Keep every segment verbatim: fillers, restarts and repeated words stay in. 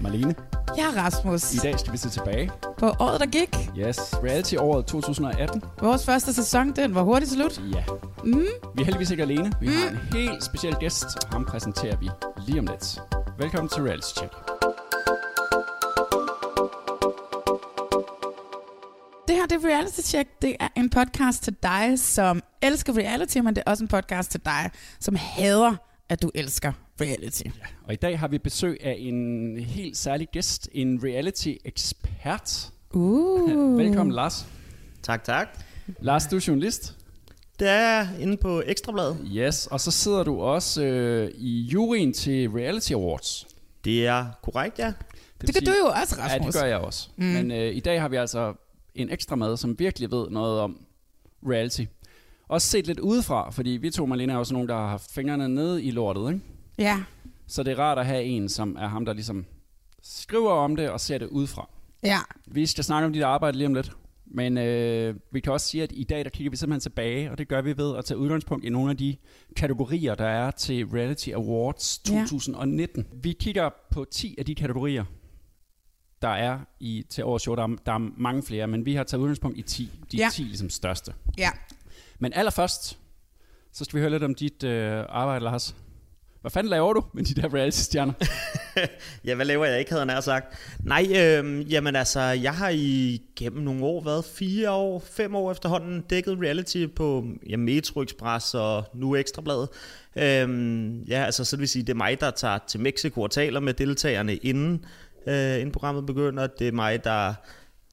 Marlene. Jeg er Rasmus. I dag skal vi se tilbage på året, der gik. Yes, reality året to tusind atten. Vores første sæson, den var hurtigt slut. Ja. Mm. Vi er heldigvis ikke alene. Vi mm. har en helt speciel gæst, og ham præsenterer vi lige om lidt. Velkommen til Reality Check. Det her, det er Reality Check. Det er en podcast til dig, som elsker reality, men det er også en podcast til dig, som hader, at du elsker reality. Ja, og i dag har vi besøg af en helt særlig gæst, en reality-ekspert. Uh. Velkommen, Lars. Tak, tak. Lars, du er journalist. Det er inde på Ekstra Bladet. Yes, og så sidder du også øh, i juryen til Reality Awards. Det er korrekt, ja. Det, det gør sige, du jo også, Rasmus. Ja, det gør jeg også. Mm. Men øh, i dag har vi altså en ekstra med, som virkelig ved noget om reality. Også set lidt udefra, fordi vi to, Marlene, er jo sådan nogen, der har haft fingrene nede i lortet, ikke? Ja. Så det er rart at have en, som er ham, der ligesom skriver om det og ser det udefra. Ja. Vi skal snakke om dit arbejde lige om lidt. Men øh, vi kan også sige, at i dag, der kigger vi simpelthen tilbage, og det gør vi ved at tage udgangspunkt i nogle af de kategorier, der er til Reality Awards to tusind nitten. Ja. Vi kigger på ti af de kategorier, der er i, til årets show. Der er, der er mange flere, men vi har taget udgangspunkt i ti. De ja. ti ligesom største. Ja. Men allerførst, så skal vi høre lidt om dit øh, arbejde, Lars. Hvad fanden laver du med de der reality-stjerner? Ja, hvad laver jeg ikke, havde jeg nær sagt. Nej, øh, jamen altså, jeg har igennem nogle år været fire år, fem år efterhånden dækket reality på ja, Metro Express og nu Ekstra Bladet. Øh, ja, altså, så vil sige, det er mig, der tager til Mexico og taler med deltagerne inden, øh, inden programmet begynder. Det er mig, der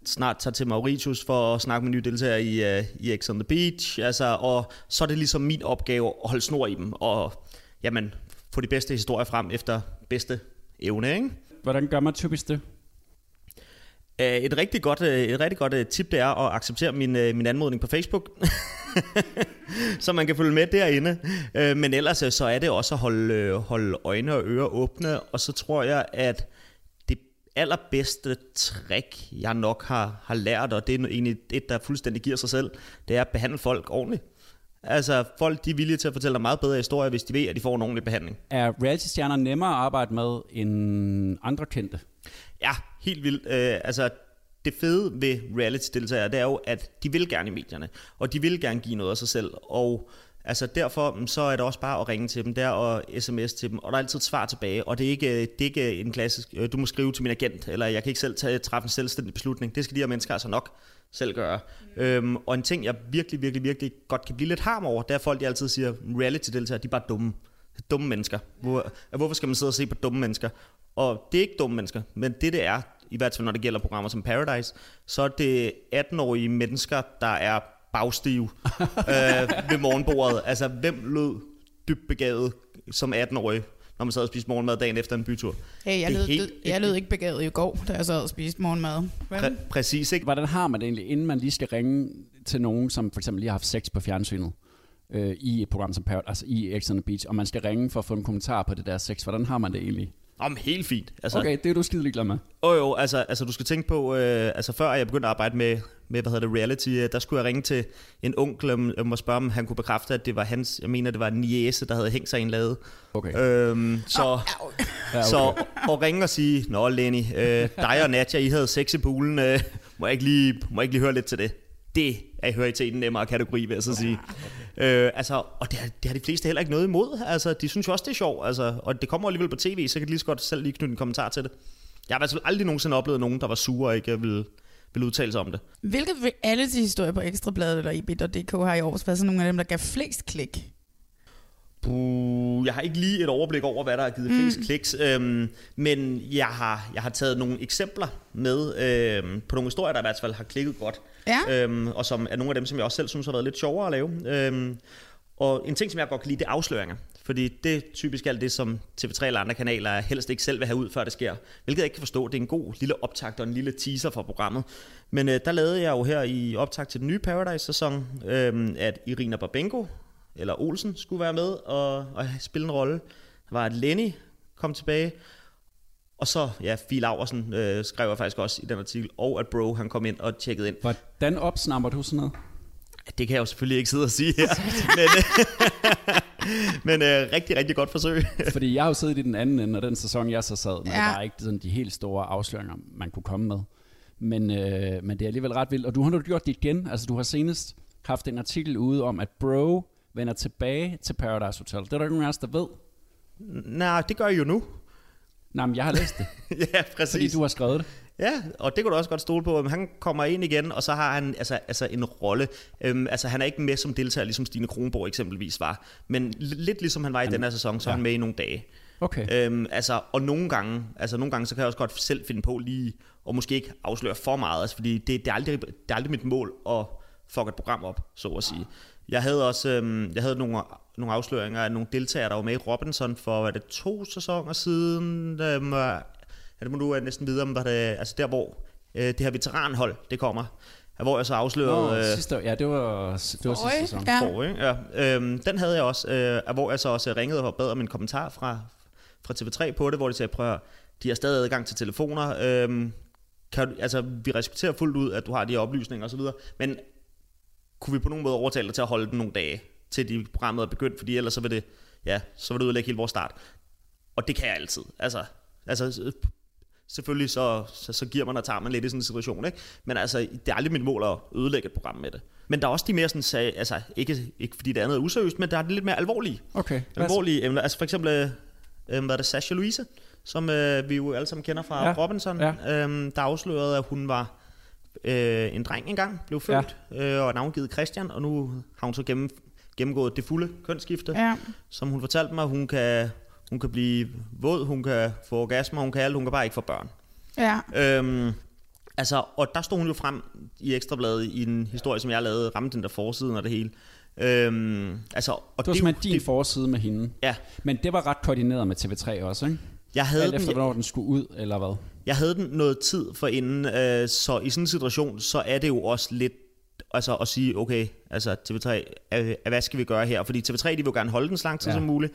snart tager til Mauritius for at snakke med nye deltagere i, uh, i Ex on the Beach. Altså, og så er det ligesom min opgave at holde snor i dem og jamen, få de bedste historier frem efter bedste evne, ikke? Hvordan gør man typisk det? Uh, et rigtig godt, uh, et rigtig godt uh, tip, det er at acceptere min, uh, min anmodning på Facebook. Så man kan følge med derinde. Uh, men ellers uh, så er det også at holde, uh, holde øjne og ører åbne. Og så tror jeg, at allerbedste trick, jeg nok har, har lært, og det er egentlig et, der fuldstændig giver sig selv, det er at behandle folk ordentligt. Altså, folk de er villige til at fortælle dig meget bedre historier, hvis de ved, at de får en ordentlig behandling. Er reality-stjerner nemmere at arbejde med end andre kendte? Ja, helt vildt. Øh, altså, det fede ved reality-deltagere, det er jo, at de vil gerne i medierne, og de vil gerne give noget af sig selv, og altså derfor, så er det også bare at ringe til dem der og sms til dem, og der er altid et svar tilbage, og det er ikke, det er ikke en klassisk, du må skrive til min agent, eller jeg kan ikke selv tage, træffe en selvstændig beslutning, det skal de her mennesker altså nok selv gøre. Mm. Øhm, og en ting, jeg virkelig, virkelig, virkelig godt kan blive lidt harm over, det er folk, der altid siger, reality-deltagere, de er bare dumme. Dumme mennesker. Hvor, hvorfor skal man sidde og se på dumme mennesker? Og det er ikke dumme mennesker, men det det er, i hvert fald når det gælder programmer som Paradise, så er det attenårige mennesker, der er bagstive øh, ved morgenbordet. Altså, hvem lød dybt begavet som atten-årig, når man sad og spiste morgenmad dagen efter en bytur? Hey, jeg, lød, helt, jeg lød ikke begavet i går, da jeg sad og spiste morgenmad. Præ- præcis, ikke? Hvordan har man det egentlig, inden man lige skal ringe til nogen, som for eksempel lige har haft sex på fjernsynet øh, i et program som Paradise, altså i Ex on the Beach, og man skal ringe for at få en kommentar på det der sex? Hvordan har man det egentlig? Om helt fint. Altså, okay, det er du skidelig glad med. Åh jo, altså, altså du skal tænke på, øh, altså før jeg begyndte at arbejde med, med hvad hedder det, reality, øh, der skulle jeg ringe til en onkel om, om at spørge, om han kunne bekræfte, at det var hans, jeg mener, det var en niece, der havde hængt sig i en lade. Okay. Øhm, så, oh, oh. så og ringe og sige, nå Lenny, øh, dig og Nadja, I havde sex i poolen, øh, må, jeg ikke lige, må jeg ikke lige høre lidt til det? Det er i højtiden nemmere kategori, vil jeg så sige. Okay. Øh, altså, og det har, det har de fleste heller ikke noget imod. Altså, de synes jo også, det er sjovt. Altså, og det kommer alligevel på tv, så kan de lige så godt selv lige knytte en kommentar til det. Jeg har i hvert fald aldrig nogensinde oplevet nogen, der var sure og ikke ville, ville udtale sig om det. Hvilke reality-historier på Ekstra Bladet eller i b punktum d k har i år været så nogle af dem, der gav flest klik? Puh, jeg har ikke lige et overblik over, hvad der har givet flest mm. kliks, øhm, men jeg har, jeg har taget nogle eksempler med øhm, på nogle historier, der i hvert fald har klikket godt, ja. øhm, og som er nogle af dem, som jeg også selv synes har været lidt sjovere at lave. Øhm, og en ting, som jeg godt kan lide, det er afsløringer, fordi det typisk er alt det, som T V tre eller andre kanaler helst ikke selv vil have ud, før det sker, hvilket jeg ikke kan forstå. Det er en god lille optakt og en lille teaser for programmet. Men øh, der lavede jeg jo her i optakt til den nye Paradise-sæson, øh, at Irina Barbenko, eller Olsen, skulle være med og, og spille en rolle. Der var, at Lenny kom tilbage, og så, ja, Fie Laursen øh, skrev jeg faktisk også i den artikel, og at Bro, han kom ind og tjekkede ind. Hvordan opsnapper du sådan noget? Det kan jeg jo selvfølgelig ikke sidde og sige her, men, øh, men øh, rigtig, rigtig godt forsøg. Fordi jeg har jo siddet i den anden ende, og den sæson, jeg så sad, men ja. Det var ikke sådan de helt store afsløringer, man kunne komme med. Men, øh, men det er alligevel ret vildt, og du har nu gjort det igen. Altså, du har senest haft en artikel ude om, at Bro vender tilbage til Paradise Hotel. Det er der ikke nogen af os, der ved. Nej, det gør I jo nu. Nej, men jeg har læst det. Ja, præcis. Fordi du har skrevet det. Ja, og det kan du også godt stole på. Han kommer ind igen, og så har han altså, altså en rolle. Øhm, altså, han er ikke med som deltager, ligesom Stine Kronborg eksempelvis var. Men lidt ligesom han var i han, den her sæson, så ja. Han med i nogle dage. Okay. Øhm, altså, og nogle gange, altså, nogle gange, så kan jeg også godt selv finde på lige, og måske ikke afsløre for meget, altså, fordi det, det, er aldrig, det er aldrig mit mål at fuck et program op, så at sige. Jeg havde også øhm, jeg havde nogle, nogle afsløringer af nogle deltagere, der var med i Robinson for, hvad det, to sæsoner siden. Øhm, øh, ja, det må du næsten vide om, var det, altså der hvor øh, det her veteranhold, det kommer. Hvor jeg så afslørede... Nå, øh, sidste, ja, det var, det var sidste sæson. Ja. For, ikke? Ja. Øhm, den havde jeg også, øh, hvor jeg så også ringede og bad om en kommentar fra, fra T V tre på det, hvor de sagde, prøv at høre, de har stadig adgang til telefoner. Øhm, kan du, altså, vi respekterer fuldt ud, at du har de her oplysninger osv., men kunne vi på nogen måde overtale dig til at holde den nogle dage, til de programmet er begyndt, fordi ellers så vil det, ja, så vil det ødelægge hele vores start. Og det kan jeg altid. Altså, altså selvfølgelig så, så, så giver man og tager man lidt i sådan en situation, ikke? Men altså, det er aldrig mit mål at ødelægge et program med det. Men der er også de mere sådan, altså ikke, ikke fordi det andet er useriøst, men der er det lidt mere alvorlige. Okay. Alvorlige emner. Altså for eksempel, øh, hvad er det, Sasha Louise, som øh, vi jo alle sammen kender fra ja. Robinson, ja. Øh, der afslørede, at hun var... Øh, en dreng engang blev født ja. øh, og navngivet Christian, og nu har hun så gennem, gennemgået det fulde kønsskifte, ja. Som hun fortalte mig, hun kan, hun kan blive våd, hun kan få orgasmer, hun kan alt, hun kan bare ikke få børn. Ja. Øhm, altså, og der stod hun jo frem i Ekstra Bladet i en historie, som jeg lavede, ramte den der forsiden og det hele. Øhm, altså, og det var simpelthen din det, forside med hende. Ja. Men det var ret koordineret med T V tre også, ikke? Jeg havde alt den, efter, hvornår den skulle ud, eller hvad? Jeg havde den noget tid for inden, øh, så i sådan en situation, så er det jo også lidt altså at sige, okay, altså T V tre, øh, hvad skal vi gøre her? Fordi T V tre, de vil jo gerne holde den så lang tid ja. Som muligt.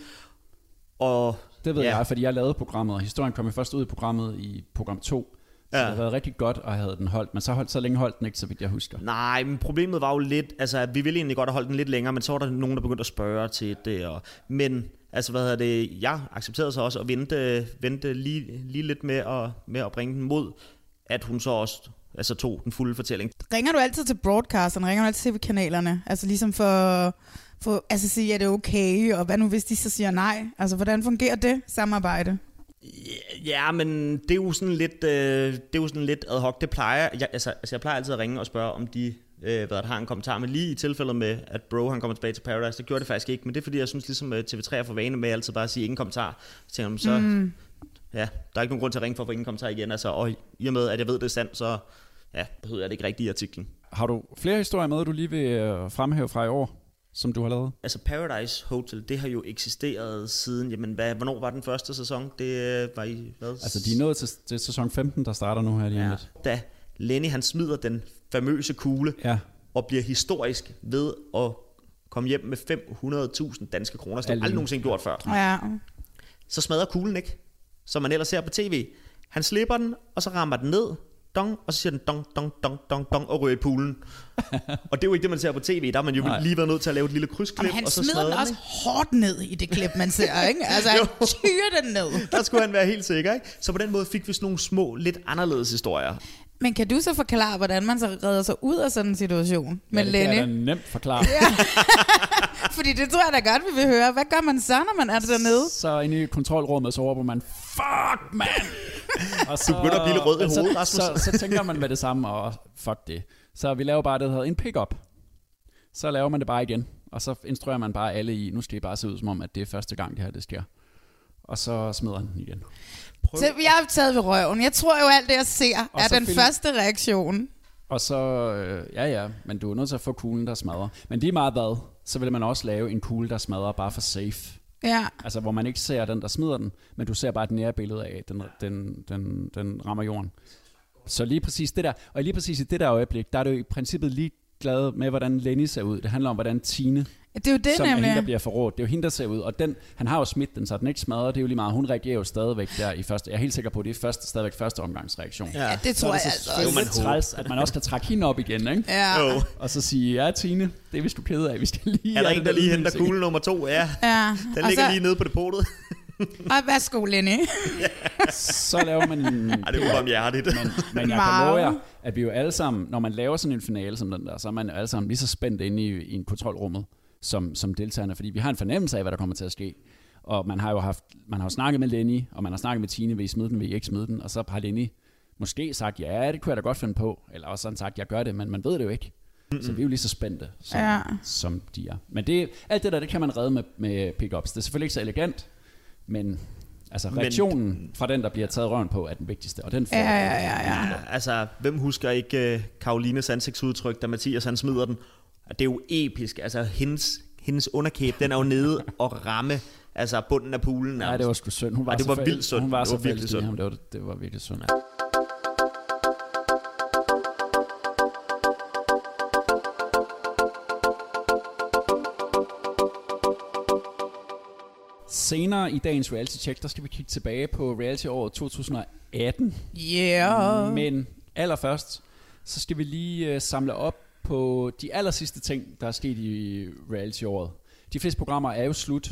Og, det ved ja. Jeg, fordi jeg lavede programmet, og historien kom jo først ud i programmet i program to, så ja. Det havde været rigtig godt, og havde den holdt, men så, holdt, så længe holdt den ikke, så vidt jeg husker. Nej, men problemet var jo lidt, altså at vi ville egentlig godt have holdt den lidt længere, men så var der nogen, der begyndte at spørge til det, og, men... Altså, hvad hedder det, jeg accepterede så også at vente, vente lige, lige lidt med at, med at bringe den mod, at hun så også altså, tog den fulde fortælling. Ringer du altid til broadcasterne? Ringer du altid til kanalerne? Altså ligesom for, for altså sige, er det okay? Og hvad nu, hvis de så siger nej? Altså, hvordan fungerer det samarbejde? Ja, men det er jo sådan lidt, øh, det er jo sådan lidt ad hoc. Det plejer, jeg, altså, altså, jeg plejer altid at ringe og spørge, om de... Øh, hvad der har en kommentar, men lige i tilfældet med, at Bro han kommer tilbage til Paradise, det gjorde det faktisk ikke, men det er fordi, jeg synes ligesom T V tre er for vane med altid bare at sige ingen kommentar. Så tænker jeg, så, mm. ja, der er ikke nogen grund til at ringe for at få ingen kommentar igen, altså, og i og med, at jeg ved, det er sandt, så ja, behøver jeg det ikke rigtigt i artiklen. Har du flere historier med, du lige vil fremhæve fra i år, som du har lavet? Altså Paradise Hotel, det har jo eksisteret siden, jamen hvad, hvornår var den første sæson? Det var i, hvad? Altså de er nået til, til sæson femten, der starter nu her lige ja, lidt. Da Lenny han smider den famøse kugle ja. Og bliver historisk ved at komme hjem med fem hundrede tusind danske kroner. Det har aldrig nogensinde gjort før. Ja. Så smadrer kuglen ikke, som man ellers ser på tv. Han slipper den, og så rammer den ned, dong, og så siger den dong, dong, dong, dong, dong, og ryger i poolen. Og det er jo ikke det, man ser på tv. Der har man jo nej. Lige været nødt til at lave et lille krydsklip. Han og så smider den også den, hårdt ned i det klip, man ser, ikke? Altså, han tyrer den ned. Der skulle han være helt sikker, ikke? Så på den måde fik vi sådan nogle små, lidt anderledes historier. Men kan du så forklare, hvordan man så redder sig ud af sådan en situation med Lenny? Ja, det er da nemt forklare. Fordi det tror jeg da godt, vi vil høre. Hvad gør man så, når man er dernede? Så inde i kontrolrummet, så råber man, fuck, mand! Og så, du begynder at blive lidt rød i hovedet, Rasmus. Så, så, så tænker man med det samme, og fuck det. Så vi laver bare det, der hedder en pick-up. Så laver man det bare igen. Og så instruerer man bare alle i, nu skal I bare se ud som om, at det er første gang, det her det sker. Og så smider han den igen. Prøv. Så jeg er taget ved røven. Jeg tror jo, alt det, jeg ser, og er den film. Første reaktion. Og så, øh, ja ja, men du er nødt til at få kuglen, der smadrer. Men lige meget hvad, så vil man også lave en kugle, der smadrer bare for safe. Ja. Altså, hvor man ikke ser den, der smider den, men du ser bare et nære billede af, den, den, den, den rammer jorden. Så lige præcis det der, og lige præcis i det der øjeblik, der er du i princippet lige glad med, hvordan Lenny ser ud. Det handler om, hvordan Tine... Det er jo det, som nemlig. Er hende, der bliver forrådt. Det er jo hende, der ser ud. Og den, han har jo smidt den, så den ikke smadrer. Det er jo lige meget. Hun reagerer jo stadigvæk der i første. Jeg er helt sikker på, at det er første, stadigvæk første omgangsreaktion. Ja, ja det tror jeg altså også. Det er jo træls, at man også kan trække hende op igen, ikke? Ja. Jo. Og så sige, ja Tine, det er hvis du keder af. Vi skal lige... Er der en, der lige henter kugle nummer to? Ja. Ja. Den og ligger så... lige nede på depotet. Og værsgo, Lenny. Så laver man en... Ej, det er ubarmhjertigt. Men, men jeg kan love jer, at vi jo alle sammen, når man laver sådan en finale som den der, så er man alle sammen lige så spændt inde i, i en kontrolrummet som, som deltagerne, fordi vi har en fornemmelse af, hvad der kommer til at ske. Og man har jo haft, man har jo snakket med Lenny, og man har snakket med Tine, vil I smide den, vil I ikke smide den? Og så har Lenny måske sagt, ja, det kunne jeg da godt finde på. Eller også sådan sagt, jeg gør det, men man ved det jo ikke. Mm-mm. Så vi er jo lige så spændte, som, ja. Som de er. Men det, alt det der, det kan man redde med, med pick-ups. Det er selvfølgelig ikke så elegant, men altså reaktionen men, fra den, der bliver taget røven på, er den vigtigste. Og den får... Ja, ja, ja, ja. Ja, altså, hvem husker ikke uh, Karolines ansigtsudtryk, da Mathias han smider den? Det er jo episk. Altså, hendes, hendes underkæb, den er jo nede og ramme altså bunden af poolen. Nej, det var sgu synd. Hun var, Ej, det var vildt synd. Hun var, det var så virkelig synd. Ham. Det, var, det var virkelig synd. Ja. Senere i dagens Reality Check, der skal vi kigge tilbage på reality-året tyve atten. Yeah. Men allerførst, så skal vi lige uh, samle op på de allersidste ting, der er sket i reality-året. De fleste programmer er jo slut.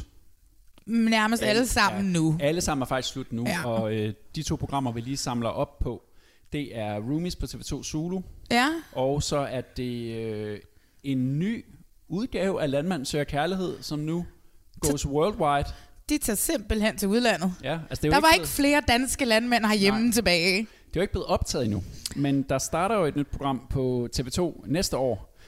Nærmest alle, alle sammen er, nu. Alle sammen er faktisk slut nu, ja. Og øh, de to programmer, vi lige samler op på, det er Roomies på T V to Zulu, ja. Og så er det øh, en ny udgave af Landmand søger Kærlighed, som nu goes så worldwide. De tager simpelthen til udlandet. Ja, altså det er der var ikke blevet... flere danske landmænd herhjemme Nej. Tilbage. Det er jo ikke blevet optaget endnu. Men der starter jo et nyt program på T V to næste år,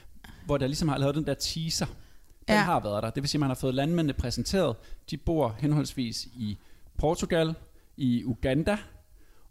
hvor der ligesom har lavet den der teaser. Den ja. Har været der. Det vil sige, at man har fået landmændene præsenteret. De bor henholdsvis i Portugal, i Uganda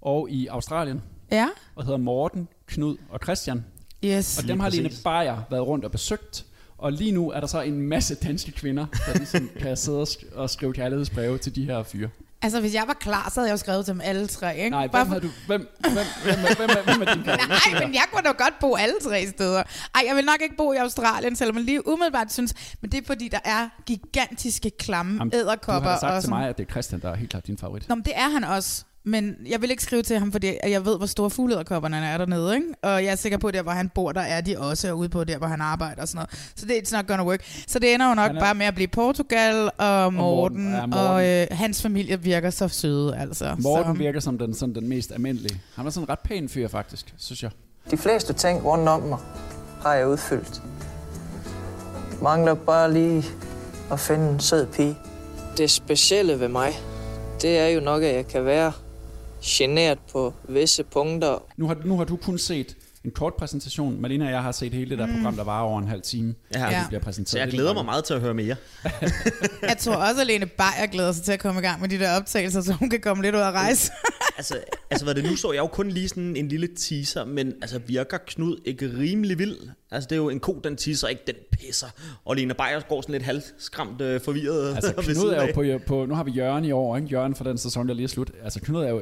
og i Australien. Ja. Og hedder Morten, Knud og Christian. Yes. Og dem har Line Beyer været rundt og besøgt. Og lige nu er der så en masse danske kvinder, der ligesom kan sidde og, sk- og skrive kærlighedsbreve til de her fyre. Altså, hvis jeg var klar, så havde jeg jo skrevet til dem alle tre, ikke? Nej, hvem, for... du, hvem, hvem, hvem, hvem, hvem, hvem er din kærlighed? Nej, men jeg kunne da godt bo alle tre steder. Ej, jeg vil nok ikke bo i Australien, selvom man lige umiddelbart synes, men det er fordi, der er gigantiske klamme edderkopper. Du har sagt og til mig, at det er Christian, der er helt klart din favorit. Nå, men det er han også. Men jeg vil ikke skrive til ham, fordi jeg ved, hvor store fuglederkopperne er dernede, ikke? Og jeg er sikker på, at der, hvor han bor, der er de også, og ude på der, hvor han arbejder og sådan noget. Så det er not gonna work. Så det ender jo nok er... bare med at blive Portugal og Morten, og, Morten. Ja, Morten. og øh, hans familie virker så søde, altså. Morten så. Virker som den, sådan den mest almindelige. Han er sådan en ret pæn fyr, faktisk, synes jeg. De fleste ting rundt om mig har jeg udfyldt. Mangler bare lige at finde en sød pige. Det specielle ved mig, det er jo nok, at jeg kan være... generet på visse punkter. Nu har, nu har du kun set en kort præsentation. Malene og jeg har set hele det der mm. program, der varer over en halv time. Ja. Ja. Bliver præsenteret. Så jeg glæder mig meget til at høre mere. Jeg tror også, at Lene Beyer glæder sig til at komme i gang med de der optagelser, så hun kan komme lidt ud og rejse. altså, altså, hvad det nu så, jeg jo kun lige sådan en lille teaser, men altså, virker Knud ikke rimelig vild? Altså, det er jo en ko, den tisser ikke, den pisser. Og Lene Beyer går sådan lidt halvskramt øh, forvirret. Altså, Knud er jo på, på... Nu har vi Jørgen i år, ikke? Jørgen fra den sæson, der lige er slut. Altså, Knud er jo...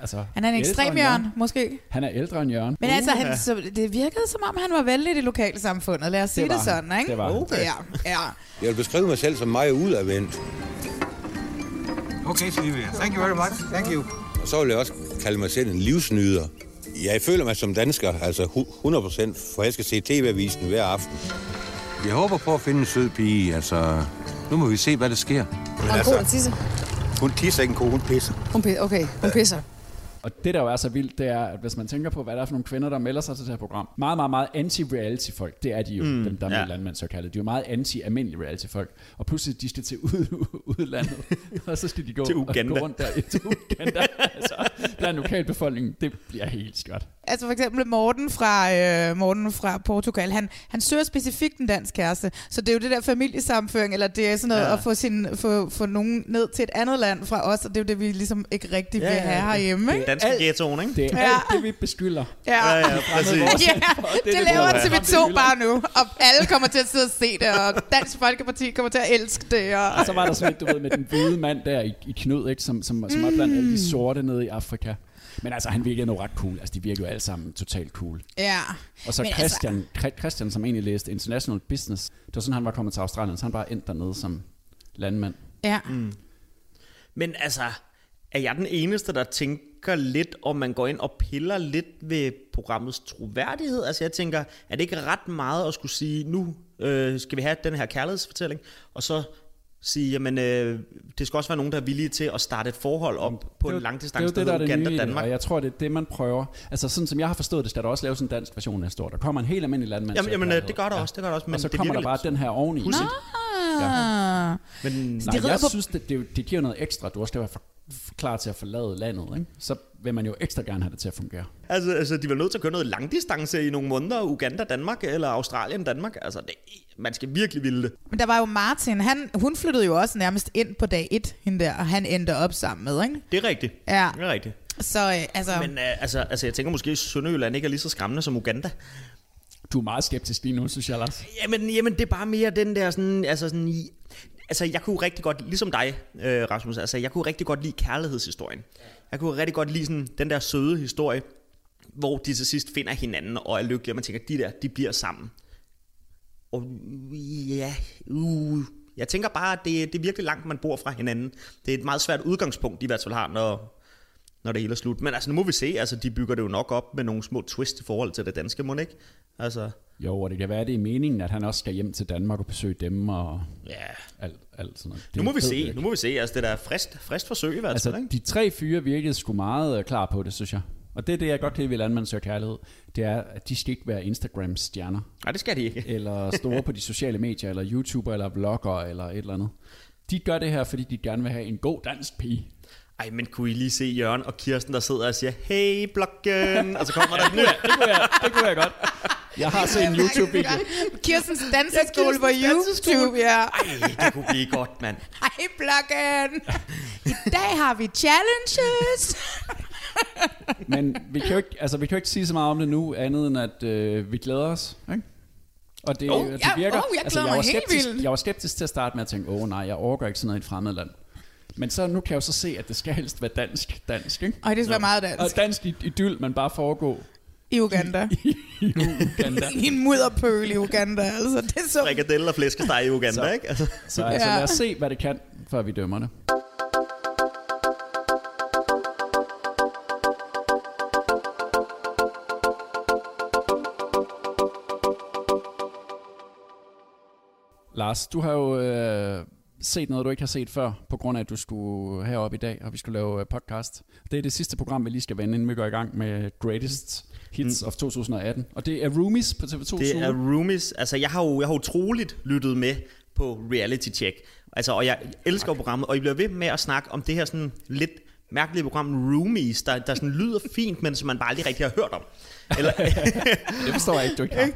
Altså, han er en ekstrem Jørgen, måske. Han er ældre end Jørgen. Men uh, altså, han, så, det virkede som om, han var vældig i det lokale samfundet. Lad os sige det, det sådan, ikke? Det var okay. Ja, ja. Jeg vil beskrive mig selv som meget udadvendt. Okay, Flivia. Thank you very much. Thank you. Og så vil jeg også kalde mig selv en livsnyder. Jeg føler mig som dansker, altså hundrede procent, for jeg skal se T V-avisen hver aften. Jeg håber på at finde en sød pige, altså... Nu må vi se, hvad der sker. Hun er en god tisse. Hun tisser ikke en god, hun pisser. Hun pisser, okay. Hun pisser. Og det der jo er så vildt, det er, at hvis man tænker på, hvad der er for nogle kvinder, der melder sig til det her program. Meget, meget, meget anti-reality folk. Det er de jo, mm, dem der er med ja. Landmand søger Kærlighed. De er jo meget anti-almindelige reality folk. Og pludselig de skal til ud, udlandet, og så skal de gå, til Uganda. Og gå rundt der i Uganda. Altså, blandt lokalbefolkningen, det bliver helt skørt. Altså for eksempel Morten fra, øh, Morten fra Portugal, han, han søger specifikt en dansk kæreste. Så det er jo det der familiesammenføring, eller det er sådan noget ja. At få, sin, få, få nogen ned til et andet land fra os, og det er jo det, vi ligesom ikke rigtig vil ja, have ja, herhjemme. Det er danske ghettoen, ikke? Det er ja. alt det, vi beskylder. Ja, ja, ja præcis. Ja, det, det laver T V to bare nu, og alle kommer til at sidde og se det, og Dansk Folkeparti kommer til at elske det. Og, og så var der sådan et, du ved, med den hvide mand der i, i Knud, ikke? Som, som, som mm. var blandt alle de sorte nede i Afrika. Men altså, han virkede jo ret cool. Altså, de virkede jo alle sammen totalt cool. Ja. Og så Christian, altså... Christian, som egentlig læste International Business, det var sådan, han var kommet til Australien, så han bare endte dernede som landmand. Ja. Mm. Men altså, er jeg den eneste, der tænker lidt, om man går ind og piller lidt ved programmets troværdighed? Altså, jeg tænker, er det ikke ret meget at skulle sige, nu øh, skal vi have den her kærlighedsfortælling, og så... sige, jamen, øh, det skal også være nogen, der er villige til at starte et forhold op det på jo, en langdistance til Uganda og Danmark. Og jeg tror, det er det, man prøver. Altså, sådan som jeg har forstået det, skal der også laves en dansk version næste år. Der kommer en helt almindelig landmand. Jamen, jamen det gør der ja. også, det gør der også. Men og så det kommer der bare lidt... den her oveni. Nå! Ja. Men nej, jeg på... synes, det, det, det giver noget ekstra. Du også skal være for, for klar til at forlade landet, ikke? Så vil man jo ekstra gerne have det til at fungere. Altså, altså de var nødt til at køre noget langdistance i nogle måneder, Uganda, Danmark eller Australien, Danmark. Altså, det, man skal virkelig ville det. Men der var jo Martin, han, hun flyttede jo også nærmest ind på dag et, hende der, og han endte op sammen med, ikke? Det er rigtigt. Ja. Det er rigtigt. Så, øh, altså... Men øh, altså, altså, jeg tænker måske, at Sønderjylland ikke er lige så skræmmende som Uganda. Du er meget skeptisk lige nu, synes jeg, Lars. Jamen, jamen, det er bare mere den der sådan, altså sådan i... Altså, jeg kunne rigtig godt, ligesom dig, øh, Rasmus, altså, jeg kunne rigtig godt lide kærlighedshistorien. Jeg kunne rigtig godt lide sådan, den der søde historie, hvor de til sidst finder hinanden og er lykkelige, og man tænker, de der, de bliver sammen. Og ja, uh, jeg tænker bare, at det, det er virkelig langt, man bor fra hinanden. Det er et meget svært udgangspunkt, de i hvert fald har, når, når det hele er slut. Men altså, nu må vi se, altså, de bygger det jo nok op med nogle små twist i forhold til det danske, må det ikke? Altså... Jo, og det kan være, det er meningen, at han også skal hjem til Danmark og besøge dem og yeah. alt, alt sådan noget. Nu må vi se, ikke? nu må vi se. Altså, det der frist, frist forsøg i hvert fald, altså, de tre fyre virkede sgu meget klar på det, synes jeg. Og det er det, jeg godt kan lide ved Landmand søger Kærlighed. Det er, at de skal ikke være Instagram-stjerner. Nej, det skal de ikke. Eller store på de sociale medier, eller YouTuber, eller vloggere, eller et eller andet. De gør det her, fordi de gerne vil have en god dansk pige. Ej, men kunne I lige se Jørgen og Kirsten, der sidder og siger, hey, Blokken, og så kommer der et nyt. Det kunne jeg, det kunne jeg godt. Jeg har set en YouTube-video. Kirstens danseskole på YouTube, ja. Ej, det kunne blive godt, mand. Hej, Blokken. I dag har vi challenges. Men vi kan jo ikke, altså, vi kan jo ikke sige så meget om det nu, andet end at øh, vi glæder os, ikke? Og det, oh, det virker. Oh, jeg altså, jeg var skeptisk, jeg var skeptisk til at starte med at tænke, åh oh, nej, jeg overgår ikke sådan noget i et fremmed land. Men så nu kan jeg jo så se, at det skal helst være dansk, dansk, ikke? Og det skal være meget dansk. Og dansk idyl, men bare foregå... I Uganda. I, i, i Uganda. I en mudderpøl i Uganda, altså. Det er så... Frikadelle og flæskesteg i Uganda, så, ikke? Altså. Så altså, ja. Lad os se, hvad det kan, før vi dømmer det. Lars, du har jo... Øh... set noget, du ikke har set før, på grund af, at du skulle heroppe i dag, og vi skulle lave podcast. Det er det sidste program, vi lige skal vende, inden vi går i gang med Greatest Hits mm. of to tusind atten. Og det er Roomies på T V to Zulu. Det er Roomies. Altså, jeg har jo, jeg har jo troligt lyttet med på Reality Check. Altså, og jeg elsker okay. programmet, og I bliver ved med at snakke om det her sådan lidt mærkelige program Roomies, der, der sådan lyder fint, men som man bare aldrig rigtig har hørt om. Eller... det forstår jeg ikke, du ikke har.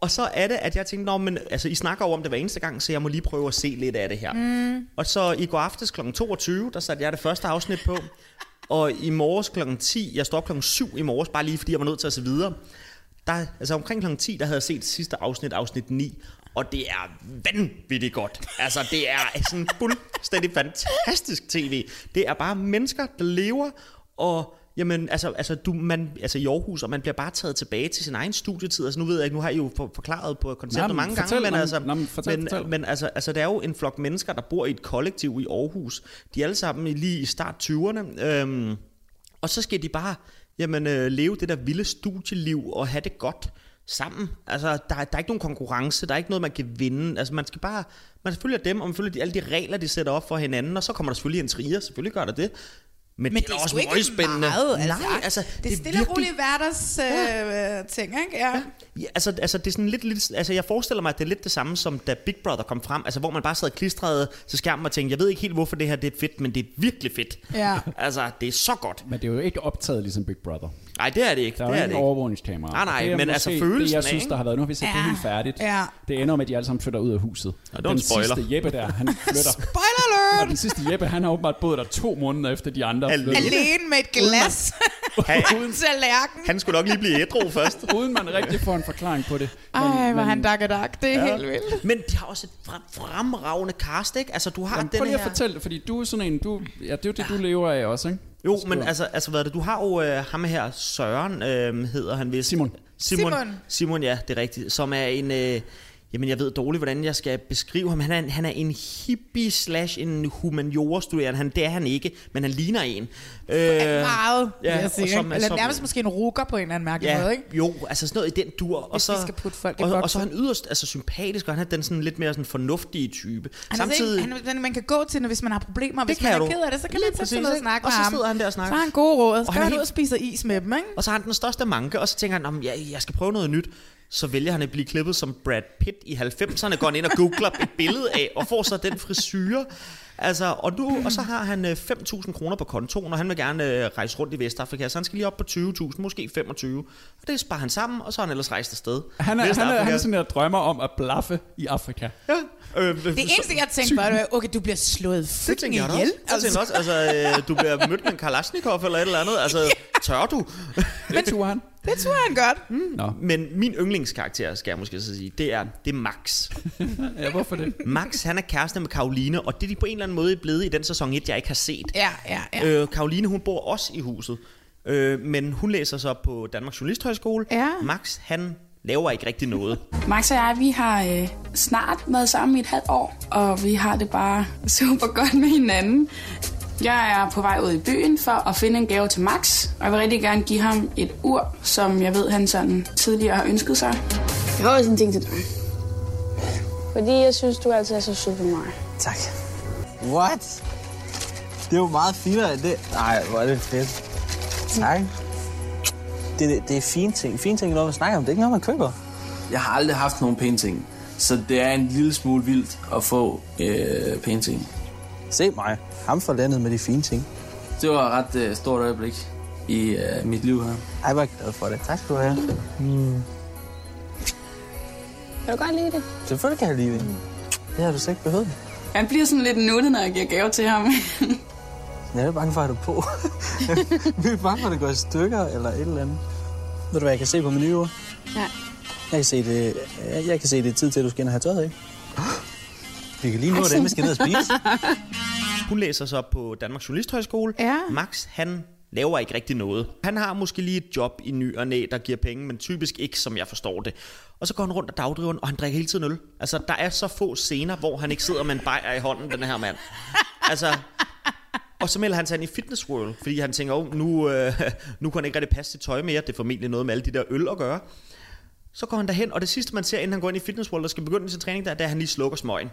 Og så er det, at jeg tænkte, nå, men altså, I snakker over om det hver eneste gang, så jeg må lige prøve at se lidt af det her. Mm. Og så i går aftes klokken toogtyve, der satte jeg det første afsnit på, og i morges klokken ti, jeg stod op klokken syv i morges, bare lige fordi jeg var nødt til at se videre. Der, altså omkring klokken ti, der havde jeg set sidste afsnit, afsnit ni, og det er vanvittigt godt. Altså det er sådan fuldstændig fantastisk tv. Det er bare mennesker, der lever, og... Jamen, altså, altså, du, man, altså i Aarhus, og man bliver bare taget tilbage til sin egen studietid. Altså nu ved jeg ikke, nu har I jo for, forklaret på konceptet Jamen, mange fortæl, gange, men, altså, Jamen, fortæl, men, fortæl. men altså, altså, der er jo en flok mennesker, der bor i et kollektiv i Aarhus. De er alle sammen lige i start tyverne, øhm, og så skal de bare jamen, øh, leve det der vilde studieliv og have det godt sammen. Altså, der, der er ikke nogen konkurrence, der er ikke noget, man kan vinde. Altså, man skal bare, man følger dem, og man følger de, alle de regler, de sætter op for hinanden, og så kommer der selvfølgelig intriger, selvfølgelig gør der det. Men, men det er, det er også meget spændende. Meget, altså, nej, altså, det, det er stille og roligt hverdags øh, ja. ting, ikke? Ja. Ja, altså, altså, det er sådan lidt, lidt, altså, jeg forestiller mig, at det er lidt det samme, som da Big Brother kom frem. Altså, hvor man bare sad og klistrede til skærmen og tænkte, jeg ved ikke helt, hvorfor det her det er fedt, men det er virkelig fedt. Ja. Altså, det er så godt. Men det er jo ikke optaget ligesom Big Brother. Nej, det er det ikke. Der er jo ikke en overvågningskamera. Nej, nej, det er men altså følelsen, det, jeg synes, der har været nu, har vi set ja. det helt færdigt. Ja. Det ender med, at de alle sammen flytter ud af huset. Ja, det var en spoiler. Den sidste Jeppe der, han flytter. Spoiler alert! Og den sidste Jeppe, han har åbenbart boet der to måneder efter de andre. Alene, Alene med et glas. Uden tallerken. Han skulle nok lige blive ædru først. Uden man rigtig får en forklaring på det. Men, ej, hvor han dak og dak. Det er ja. helt vildt. Men de har også et fremragende cast, ikke? Altså, du har den her... Prøv lige at fortælle, fordi du er sådan en... Du, ja, det er jo det, du lever af også, ikke? Jo, men altså, altså hvad er det? Du har jo øh, ham her, Søren øh, hedder han vist. Simon. Simon. Simon. Simon, ja, det er rigtigt. Som er en, øh, jamen jeg ved dårligt, hvordan jeg skal beskrive ham. Han er, han er en hippie slash en humaniora-studerende. Han, det er han ikke, men han ligner en. Øh, er meget, ja, jeg sige, som, eller som, nærmest måske en rukker på en eller anden mærkelig ja, måde, ikke? Jo, altså sådan noget i den dur. Og så, skal putte folk og, og så er han yderst altså, sympatisk, og han er den sådan lidt mere sådan fornuftige type. Han samtidig, ikke, han, man kan gå til, hvis man har problemer, hvis man er ked af det, så kan man tage noget og snakke med ham. Og så sidder han der og snakker. Så har han gode råd, så går han ud og spiser is med dem, ikke? Og så har han den største manke, og så tænker han, om jeg, jeg skal prøve noget nyt. Så vælger han at blive klippet som Brad Pitt i halvfemserne, går han ind og googler et billede af, og får så den frisyre. Altså, og, nu, og så har han fem tusind kroner på kontoen, og han vil gerne rejse rundt i Vestafrika, så han skal lige op på tyve tusind, måske femogtyve. Og det sparer han sammen, og så har han ellers rejst afsted. Han er, han er, han er sådan der drømmer om at blaffe i Afrika. Ja. Øh, det eneste, jeg tænkte, var, at okay, du bliver slået fucking ihjel. Det altså. Jeg også. Altså, øh, du bliver mødt med en Kalashnikov eller et eller andet. Altså, tør du? Det turde han. Det turde han godt. Mm. No. Men min yndlingskarakter, skal jeg måske så sige, det er, det er Max. Ja, hvorfor det? Max, han er kæreste med Karoline, og det er de på en eller anden måde blevet i den sæson et, jeg ikke har set. Ja, ja, ja. Øh, Karoline, hun bor også i huset, øh, men hun læser så på Danmarks Journalisthøjskole. Ja. Max, han... laver ikke rigtig noget. Max og jeg, vi har øh, snart været sammen i et halvt år, og vi har det bare super godt med hinanden. Jeg er på vej ud i byen for at finde en gave til Max, og jeg vil rigtig gerne give ham et ur, som jeg ved, han sådan tidligere har ønsket sig. Jeg har også en ting til dig. Fordi jeg synes, du altid er så super meget. Tak. What? Det er jo meget finere end det. Nej, hvor er det fedt. Tak. Det, det, det er fine ting. Fine ting er noget, man snakker om. Det er ikke noget, man køber. Jeg har aldrig haft nogen pæne ting, så det er en lille smule vildt at få øh, pæne ting. Se mig. Ham fra landet med de fine ting. Det var et ret øh, stort øjeblik i øh, mit liv her. Jeg var glad for det. Tak skal du have. Mm. Kan du godt lide det? Selvfølgelig kan jeg lide det. Det har du så ikke behøvet. Han bliver sådan lidt nuttet, når jeg giver gave til ham. Jeg er bange for, at du er på. Vi er bange for, at det går i stykker eller et eller andet. Ved du, hvad jeg kan se på menuer? Ja. Jeg kan se, det jeg, jeg kan se, det er tid til, at du skal ind og have tøjet, ikke? Vi kan lige nå det, at vi skal ned og spise. Hun læser så på Danmarks Journalisthøjskole. Ja. Max, han laver ikke rigtig noget. Han har måske lige et job i ny og næ, der giver penge, men typisk ikke, som jeg forstår det. Og så går han rundt og dagdriver, og han drikker hele tiden øl. Altså, der er så få scener, hvor han ikke sidder med en bajer i hånden, den her mand. Altså... Og så melder han sig ind i Fitness World, fordi han tænker, oh, nu, øh, nu kan han ikke rigtig passe sit tøj mere. Det er formentlig noget med alle de der øl at gøre. Så går han derhen, og det sidste, man ser, inden han går ind i Fitness World og skal begynde sin træning, der, det er, at han lige slukker smøgen.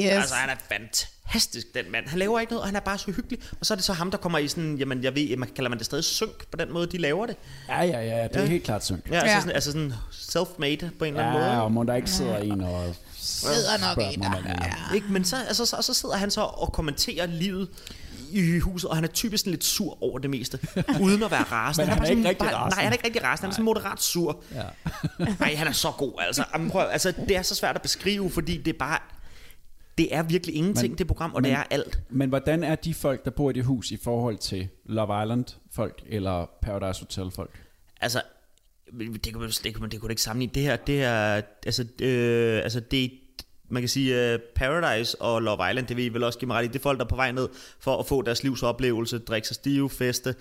Yes. Altså, han er fantastisk, den mand. Han laver ikke noget, og han er bare så hyggelig. Og så er det så ham, der kommer i sådan, jamen, jeg ved, man kalder man det stadig synk på den måde, de laver det. Ja, ja, ja, det er ja. helt klart synk. Ja, altså, ja. Sådan, altså sådan self-made på en eller anden ja, måde. Ja, og må der ikke sidder ja. en og... Sidder nok en der. Ja. Ikke, men så, altså, så, så sidder han så og kommenterer livet i huset, og han er typisk lidt sur over det meste, uden at være rasende. Men han er, han er ikke rigtig bare, rasende. Nej, han er ikke rigtig rasende. Han er sådan moderat sur. Ja. Nej, han er så god, altså. Jamen, prøv, altså. Det er så svært at beskrive, fordi det er bare... Det er virkelig ingenting, men, det program, og men, det er alt. Men hvordan er de folk, der bor i det hus, i forhold til Love Island-folk eller Paradise Hotel-folk? Altså, det kunne man det kunne, det kunne ikke sammenligne. Det her, det her... Altså, øh, altså det man kan sige, uh, Paradise og Love Island, det vil I vel også give mig ret i. Det er folk, der er på vej ned for at få deres livsoplevelse, drikke sig stive, feste.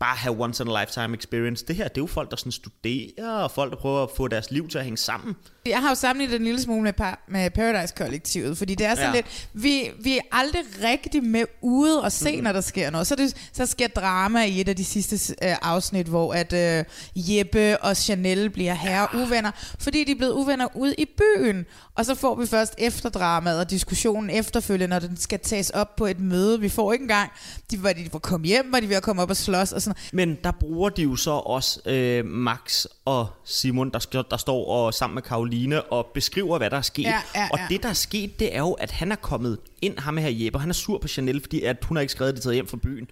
bare have once in a lifetime experience. Det her, det er jo folk, der sådan studerer, og folk, der prøver at få deres liv til at hænge sammen. Jeg har jo sammenlignet en lille smule med, par, med Paradise Kollektivet, fordi det er sådan ja. lidt, vi, vi er aldrig rigtig med ude og se, mm-hmm. når der sker noget. Så, det, så sker drama i et af de sidste øh, afsnit, hvor at øh, Jeppe og Chanel bliver herre ja. uvenner, fordi de er blevet uvenner ude i byen. Og så får vi først efterdramaet og diskussionen efterfølgende, når den skal tages op på et møde. Vi får ikke engang, de, var de var kommet hjem, var de ved at komme op og slås og sådan. Men der bruger de jo så også øh, Max og Simon, der, der står og, sammen med Karoline og beskriver, hvad der er sket. Ja, ja, ja. Og det, der er sket, det er jo, at han er kommet ind, ham med her Jeppe, og han er sur på Chanel, fordi at hun har ikke skrevet det taget hjem fra byen.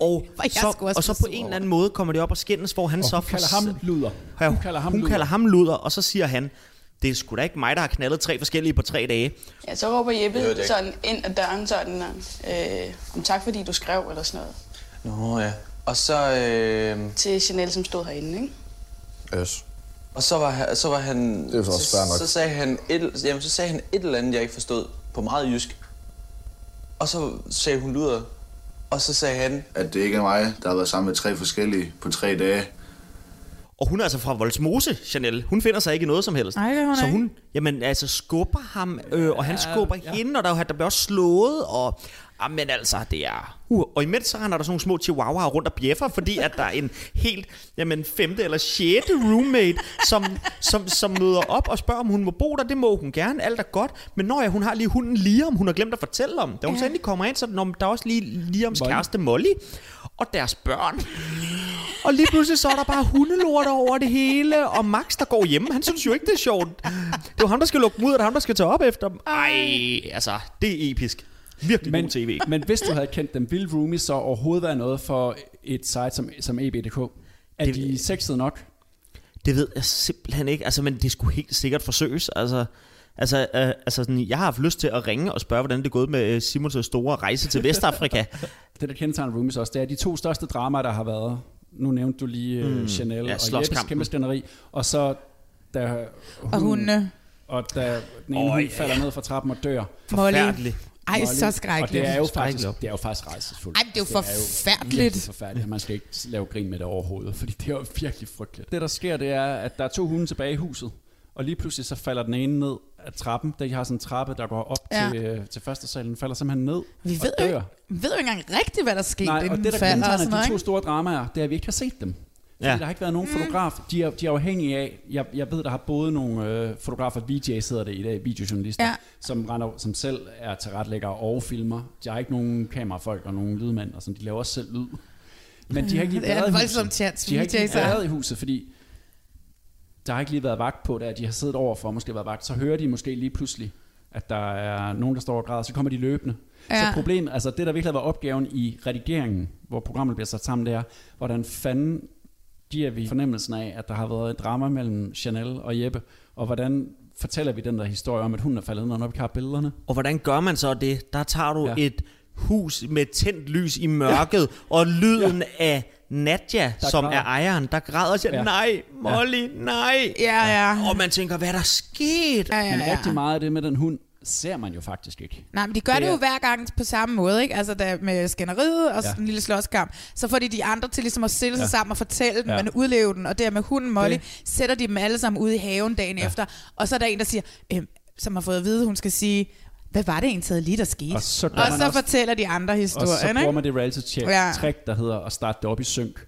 Og så, og så på en eller anden måde kommer det op og skændes, hvor han og så... Hun kalder ham luder. Ja, hun kalder ham, hun luder. kalder ham luder, og så siger han, det er sgu da ikke mig, der har knaldet tre forskellige på tre dage. Ja, så råber Jeppe sådan ind ad døren, sådan, øh, om tak fordi du skrev, eller sådan noget. Nå ja. Og så... Øh... Til Chanel, som stod herinde, ikke? Yes. Og så var, så var han... Det var også svært nok. Så sagde han et, jamen, så sagde han et eller andet, jeg ikke forstod, på meget jysk. Og så sagde hun luder, og så sagde han... At det ikke er mig, der har været sammen med tre forskellige på tre dage. Og hun er altså fra Voldsmose, Chanel. Hun finder sig ikke i noget som helst. Nej, det er hun så hun, ikke. Jamen altså skubber ham, øh, og ja, han skubber ja. hende, og der, der bliver også slået, og... Jamen altså, det er... Uh, og imens så render der sådan nogle små chihuahuaer rundt og bjeffer, fordi at der er en helt, jamen, femte eller sjette roommate, som, som, som møder op og spørger, om hun må bo der. Det må hun gerne, alt er godt. Men når ja, hun har lige hunden Liam, hun har glemt at fortælle om. Da hun ja. så endelig kommer ind, så når, der er også lige Liams Molly. kæreste Molly og deres børn. Og lige pludselig så er der bare hundelort over det hele, og Max, der går hjemme, han synes jo ikke, det er sjovt. Det er ham, der skal lukke dem ud, og det er ham, der skal tage op efter dem. Ej, altså, det er episk. Virkelig men, god tv. Men hvis du havde kendt dem, ville Roomies så overhovedet være noget for et site som, som E B punktum D K? Er det, de sexede nok? Det ved jeg simpelthen ikke. Altså, men det skulle helt sikkert forsøges. Altså, altså, øh, altså sådan, jeg har haft lyst til at ringe og spørge, hvordan det er gået med Simons store rejse til Vestafrika. Det, der kendetegner Roomies også, det er de to største dramaer, der har været. Nu nævnte du lige øh, mm, Chanel ja, og Jeppes kæmpe skænderi. Og så... Der, hun, og hunde. Og der, den ene oh, hund falder ja. ned fra trappen og dør. Forfærdeligt. Ej, så skrækkeligt. Og det er jo faktisk, det er jo faktisk rejsesfuldt. Ej, det er jo forfærdeligt. Det er jo forfærdeligt. Man skal ikke lave grin med det overhovedet, fordi det er jo virkelig frygteligt. Det, der sker, det er, at der er to hunde tilbage i huset, og lige pludselig så falder den ene ned af trappen. Der har sådan en trappe, der går op ja. til, til første salen, falder simpelthen ned vi ved og dør. Jo, vi ved jo ikke engang rigtigt, hvad der sker. Nej, inden og det, der kendetegner de to store dramaer, det er, at vi ikke har set dem. Fordi ja. der har ikke været nogen mm. fotograf. De er, de er afhængige af, jeg, jeg ved, der har både nogle øh, fotografer, V J's hedder det i dag, videojournalister, ja. som, render, som selv er tilrettelæggere og filmer. De har ikke nogen kamerafolk og nogen lydmænd, og sådan, de laver også selv lyd. Men de har ikke lige været, i huset. Chance, de har ikke lige været i huset, fordi der har ikke lige været vagt på, da de har siddet overfor og måske været vagt. Så hører de måske lige pludselig, at der er nogen, der står og græder, så kommer de løbende. Ja. Så problemet, altså det der virkelig var opgaven i redigeringen, hvor programmet bliver sat sammen, det er, hvordan fanden giver vi fornemmelsen af, at der har været et drama mellem Chanel og Jeppe, og hvordan fortæller vi den der historie om, at hun er faldet ned, når vi har billederne? Og hvordan gør man så det? Der tager du ja. et hus med tændt lys i mørket, ja. og lyden ja. af Nadja, der som græder. er ejeren, der græder og siger, ja. nej, Molly, ja. nej. Ja, ja. Og man tænker, hvad er der sket? Ja, ja, ja. Men rigtig meget af det med den hund, ser man jo faktisk ikke. Nej, men de gør det, det jo hver gang på samme måde, ikke? Altså der med skænderiet og ja. en lille slåskamp, så får de de andre til ligesom at stille sig ja. sammen og fortælle den, ja. men udleve den, og der med hunden Molly, det. sætter de dem alle sammen ude i haven dagen ja. efter, og så er der en, der siger, øh, som har fået at vide, hun skal sige, hvad var det egentlig lige, der skete? Og så, og så fortæller de andre historier. Og så bruger man det reality-træk, ja. der hedder at starte det op i synk.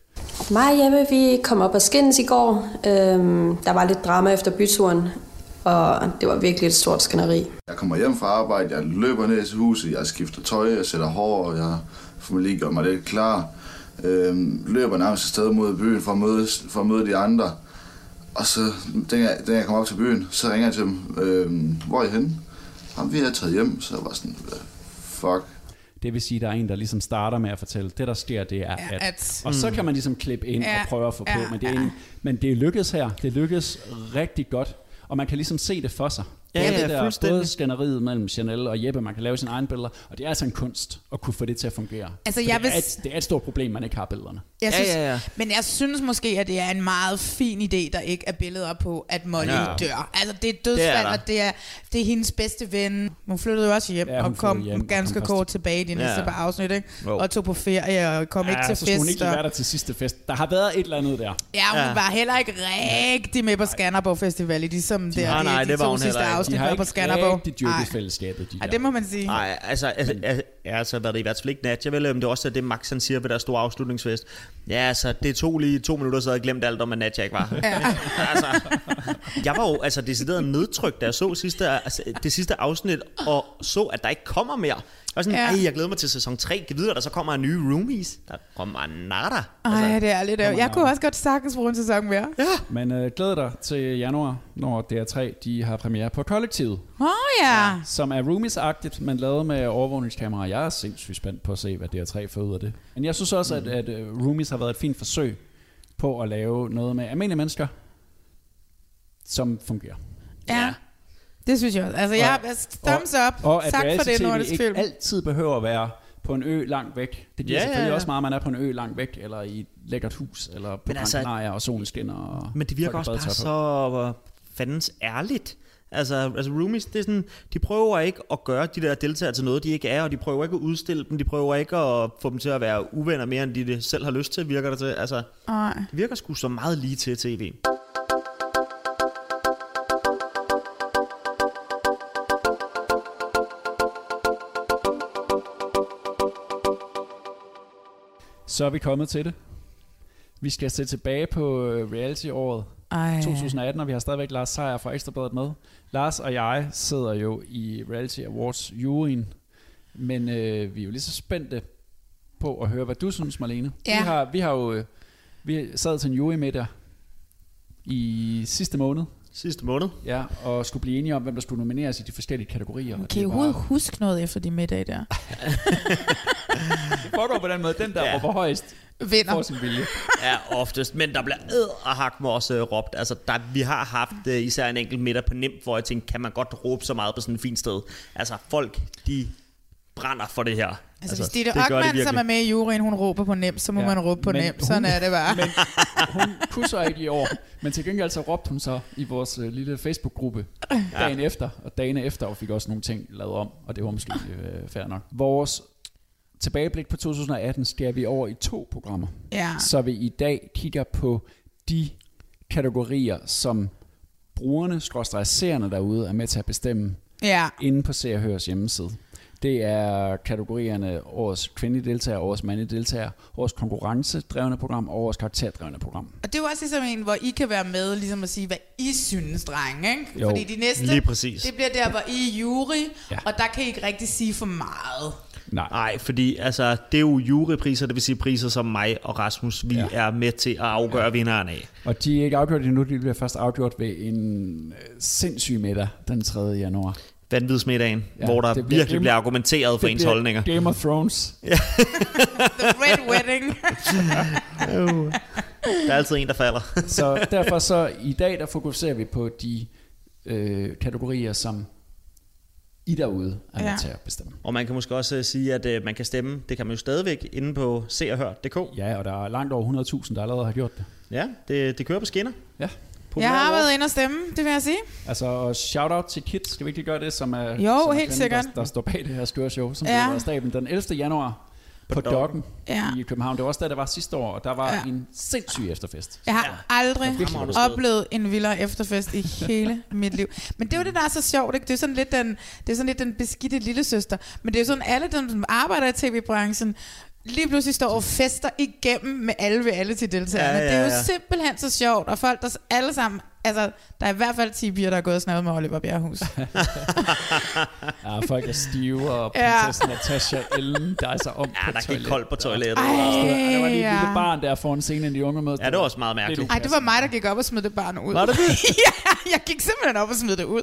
Mig og Jeppe, vi kom op og skændes i går. Øhm, der var lidt drama efter byturen. Og det var virkelig et stort skænderi. Jeg kommer hjem fra arbejde, jeg løber ned til huset, jeg skifter tøj, jeg sætter hår, og jeg får lige gjort mig lidt klar. Øhm, løber nærmest afsted mod byen for at, møde, for at møde de andre. Og så, den jeg, den jeg kom op til byen, så ringer jeg til dem, øhm, hvor er I henne? Jamen, vi er taget hjem, så jeg var sådan, fuck. Det vil sige, at der er en, der ligesom starter med at fortælle, det der sker, det er at... at og så kan man ligesom klippe ind ja, og prøve at få ja, på, men det, er ja. en, men det lykkes her, det lykkes rigtig godt. Og man kan ligesom se det for sig. Ja, ja, det der både skænderiet mellem Chanel og Jeppe, man kan lave sine egne billeder, og det er altså en kunst at kunne få det til at fungere. Altså, jeg det, vil... er et, det er et stort problem, man ikke har billederne. Jeg synes, ja, ja, ja. Men jeg synes måske, at det er en meget fin idé, der ikke er billeder på, at Molly ja. dør. Altså, det er dødsfald, og det er, det er hendes bedste ven. Hun flyttede jo også hjem, ja, og kom hjem, ganske og kom kort tilbage i de næste ja. par afsnit, ikke? Wow. Og tog på ferie, og kom ja, ikke til fest. Ja, så skulle hun ikke og... være der til sidste fest. Der har været et eller andet der. Ja, hun ja. var heller ikke rigtig med på Skanderborg Festival, ligesom de, der, nej, nej, de, de to sidste afsnit var på Skanderborg. De har ikke rigtig dyrket fællesskabet, de der. Ej, det må man sige. Nej, altså, altså, altså, altså var det i hvert fald ikke Nadja, vel? Det er også det, Max han siger ved deres store afslutningsfest. Ja, så altså, det tog lige to minutter, så havde jeg glemt alt om, at Nadja ikke var. Ja. altså, jeg var jo altså decideret nedtrykt, da jeg så sidste, altså, det sidste afsnit, og så, at der ikke kommer mere. Og sådan, ja. jeg glæder mig til sæson tre. Giv videre, der så kommer nye Roomies. Der kommer nada. Altså, ej, det er lidt af. Jeg kunne også godt sagtens bruge en sæson mere. Ja. Men øh, glæder dig til januar, når D R tre de har premiere på Kollektivet. Åh oh, ja. ja. Som er Roomies-agtigt, men lavet med overvågningskamera. Jeg er sindssygt spændt på at se, hvad D R tre får ud af det. Men jeg synes også, mm. at, at Roomies har været et fint forsøg på at lave noget med almindelige mennesker, som fungerer. Ja. ja. Det synes jeg også. Altså, jeg har thumbs up. Og, og at reality-tv ikke altid behøver at være på en ø langt væk. Det giver ja, selvfølgelig ja. også meget, at man er på en ø langt væk, eller i et lækkert hus, eller på Gran Canaria, og solen skinner. Og men det virker også bare så fandens ærligt. Altså, altså Roomies, det er sådan, de prøver ikke at gøre de der deltagere til noget, de ikke er, og de prøver ikke at udstille dem, de prøver ikke at få dem til at være uvenner mere, end de selv har lyst til, virker det til. Altså, Ej. det virker sgu så meget lige til tv. Så er vi kommet til det. Vi skal se tilbage på reality-året Ej. tyve atten, og vi har stadigvæk Lars Sejr fra Ekstra Bladet med. Lars og jeg sidder jo i Reality Awards juryen, men øh, vi er jo lige så spændte på at høre, hvad du synes, Marlene. Ja. Vi, har, vi har jo vi sad til en jury med dig i sidste måned. Sidste måned. Ja, og skulle blive enige om, hvem der skulle nomineres i de forskellige kategorier. Kan okay, I overhovedet bare... huske noget efter de middag der? Det foregår på den måde. Den, der ja. råber højst, vinder. Får sin vilje. Ja, oftest. Men der bliver æd og hak mig også øh, råbt. Altså, der, vi har haft øh, især en enkelt middag på Nemt, hvor jeg tænkte, kan man godt råbe så meget på sådan et fint sted? Altså, folk, de brænder for det her. Altså, altså hvis Ditte Ockmann, som er med i juryen, hun råber på Nemt, så må ja, man råbe på Nemt. Sådan hun, er det bare. Men hun kusser ikke i år. Men til gengæld så råbte hun så i vores øh, lille Facebook-gruppe dagen ja. efter. Og dagen efter og fik også nogle ting lavet om. Og det var måske øh, fair nok. Vores tilbageblik på tyve atten skal vi over i to programmer. Ja. Så vi i dag kigger på de kategorier, som brugerne, skråstreg seerne derude, er med til at bestemme ja. inde på Se og Høres hjemmeside. Det er kategorierne årets kvindelige deltager, årets mandlige deltager, årets konkurrencedrevne program og årets karakterdrevne program. Og det er jo også ligesom en, hvor I kan være med ligesom at sige, hvad I synes, drenge, ikke? Jo, fordi de næste, lige præcis. Det bliver der, hvor I er jury, ja. og der kan I ikke rigtig sige for meget. Nej. Nej, fordi altså, det er jo jurypriser, det vil sige priser, som mig og Rasmus, vi ja. er med til at afgøre ja. vinderen af. Og de er ikke afgjort endnu, de bliver først afgjort ved en sindssyg middag den tredje januar. Vanvidsmiddagen, ja, hvor der bliver virkelig game, bliver argumenteret for ens holdninger. Game of Thrones. The Red Wedding. Der er altid en, der falder. Så derfor så i dag, der fokuserer vi på de øh, kategorier, som I derude er ja. til at bestemme. Og man kan måske også sige, at øh, man kan stemme, det kan man jo stadigvæk, inde på se og hør punktum d k. Ja, og der er langt over hundrede tusind, der allerede har gjort det. Ja, det, det kører på skinner. Ja. Jeg har været inde og stemme, det vil jeg sige. Altså, shout-out til kids, skal vi ikke gøre det, som er, jo, som er helt sikkert. Der, der står bag det her skøre show, som ja. blev af staben den ellevte januar på Blokken ja. i København. Det var også der, det var sidste år, og der var ja. en sindssyg efterfest. Jeg har ja. aldrig oplevet en vildere efterfest i hele mit liv. Men det er jo det, der er så sjovt, ikke? Det er sådan lidt den, det er sådan lidt den beskidte lillesøster. Men det er jo sådan, alle dem, som arbejder i tv-branchen, lige pludselig står og fester igennem med alle reality-deltagerne. Ja, ja, ja. Det er jo simpelthen så sjovt, og folk, der alle sammen... Altså, der er i hvert fald ti piger, der er gået og snavet med Oliver Bjerrehus. Ja, folk er stive, og prinsessen ja. Natasha Ellen, der er så om ja, på der toilettet. Ja, der koldt på toilettet. Ej, der var lige et ja. lille barn der foran scenen i de unge mød. Ja, det var også meget mærkeligt. Ej, det var mig, der gik op og smed det barn ud. Var det det? Ja, jeg gik simpelthen op og smed det ud.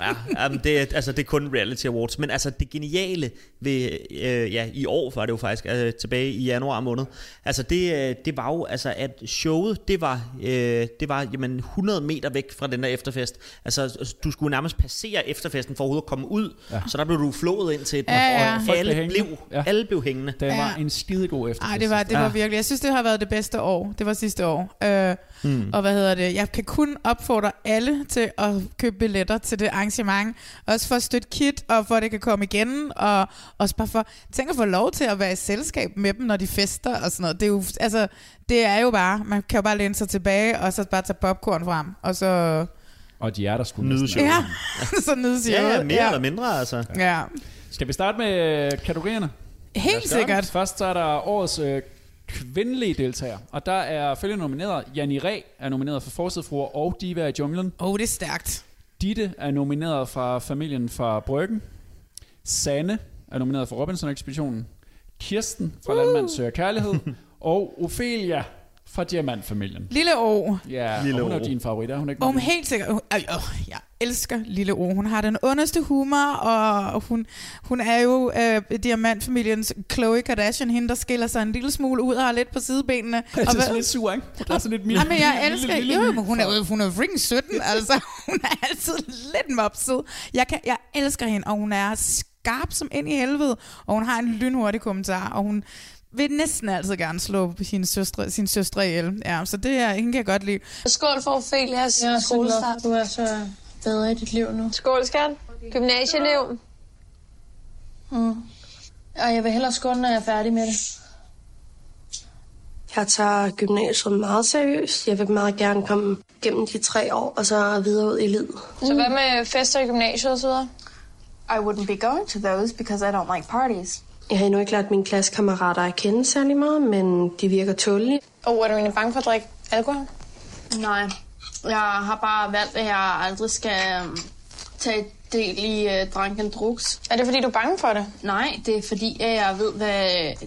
Ja, jamen det, altså det er kun Reality Awards. Men altså det geniale ved, øh, ja, i år var det jo faktisk, øh, tilbage i januar måned. Altså det, det var jo, altså at showet, det var, øh, det var jamen, hundrede meter væk fra den der efterfest. Altså du skulle nærmest passere efterfesten for overhovedet at komme ud, ja. Så der blev du flået ind til den, ja, ja. Og alle blev, blev, ja. alle blev hængende. Det var ja. en skidegod efterfest. Ej, det var, det var ja. virkelig, jeg synes det har været det bedste år. Det var sidste år. Øh, hmm. Og hvad hedder det? Jeg kan kun opfordre alle til at købe billetter til det arrangement. Også for at støtte Kit, og for at det kan komme igen, og også bare for, tænk at få lov til at være i selskab med dem, når de fester og sådan noget. Det er jo, altså, det er jo bare, man kan jo bare læne sig tilbage, og så bare tage popcorn frem, og så... Og de er der sgu næsten. Ja, så nydes ja, ja, mere ja. eller mindre, altså. Ja. Ja. Skal vi starte med kategorierne? Helt sikkert. Den. Først så er der årets... Øh, kvindelige deltagere. Og der er følgende nomineret. Janni Ræ er nomineret for Forsidefruer og Diva i junglen. Åh, oh, det er stærkt. Ditte er nomineret fra Familien fra Bryggen. Sanne er nomineret for Robinson-ekspeditionen. Kirsten fra uh. Landmand søger Kærlighed. Og Ophelia fra Diamantfamilien. Lille O. Ja, Lille hun O. er din favorit, er hun ikke? Hun helt sikkert. Hun, øh, øh, jeg elsker Lille O. Hun har den ondeste humor, og hun, hun er jo øh, Diamantfamiliens Khloe Kardashian, hende der skiller sig en lille smule ud og har lidt på sidebenene. Det er sådan lidt sur, ikke? Det er sådan lidt mere. Ja, men jeg elsker lille, lille, lille, jo, hun er hun er freaking sytten, altså. Hun er altid lidt mopset. Jeg, kan, jeg elsker hende, og hun er skarp som ind i helvede, og hun har en lynhurtig kommentar, og hun... vil næsten altid gerne slå sine søstre, sine søstre ihjel. Ja, så det er, hende kan jeg godt lide. Skål for Ophelias skolestart. Du er så bedre i dit liv nu. Skål, skat. Gymnasieelev. Mm. Og jeg vil hellere skåle, når jeg er færdig med det. Jeg tager gymnasiet meget seriøst. Jeg vil meget gerne komme gennem de tre år, og så videre ud i livet. Mm. Så hvad med fester i gymnasiet og så videre? I wouldn't be going to those, because I don't like parties. Jeg har endnu ikke lært mine klassekammerater at kende særlig meget, men de virker tålige. Og oh, er du egentlig bange for at drikke alkohol? Nej, jeg har bare valgt, at jeg aldrig skal tage del i uh, drank and drugs. Er det fordi, du er bange for det? Nej, det er fordi, at jeg ved, hvad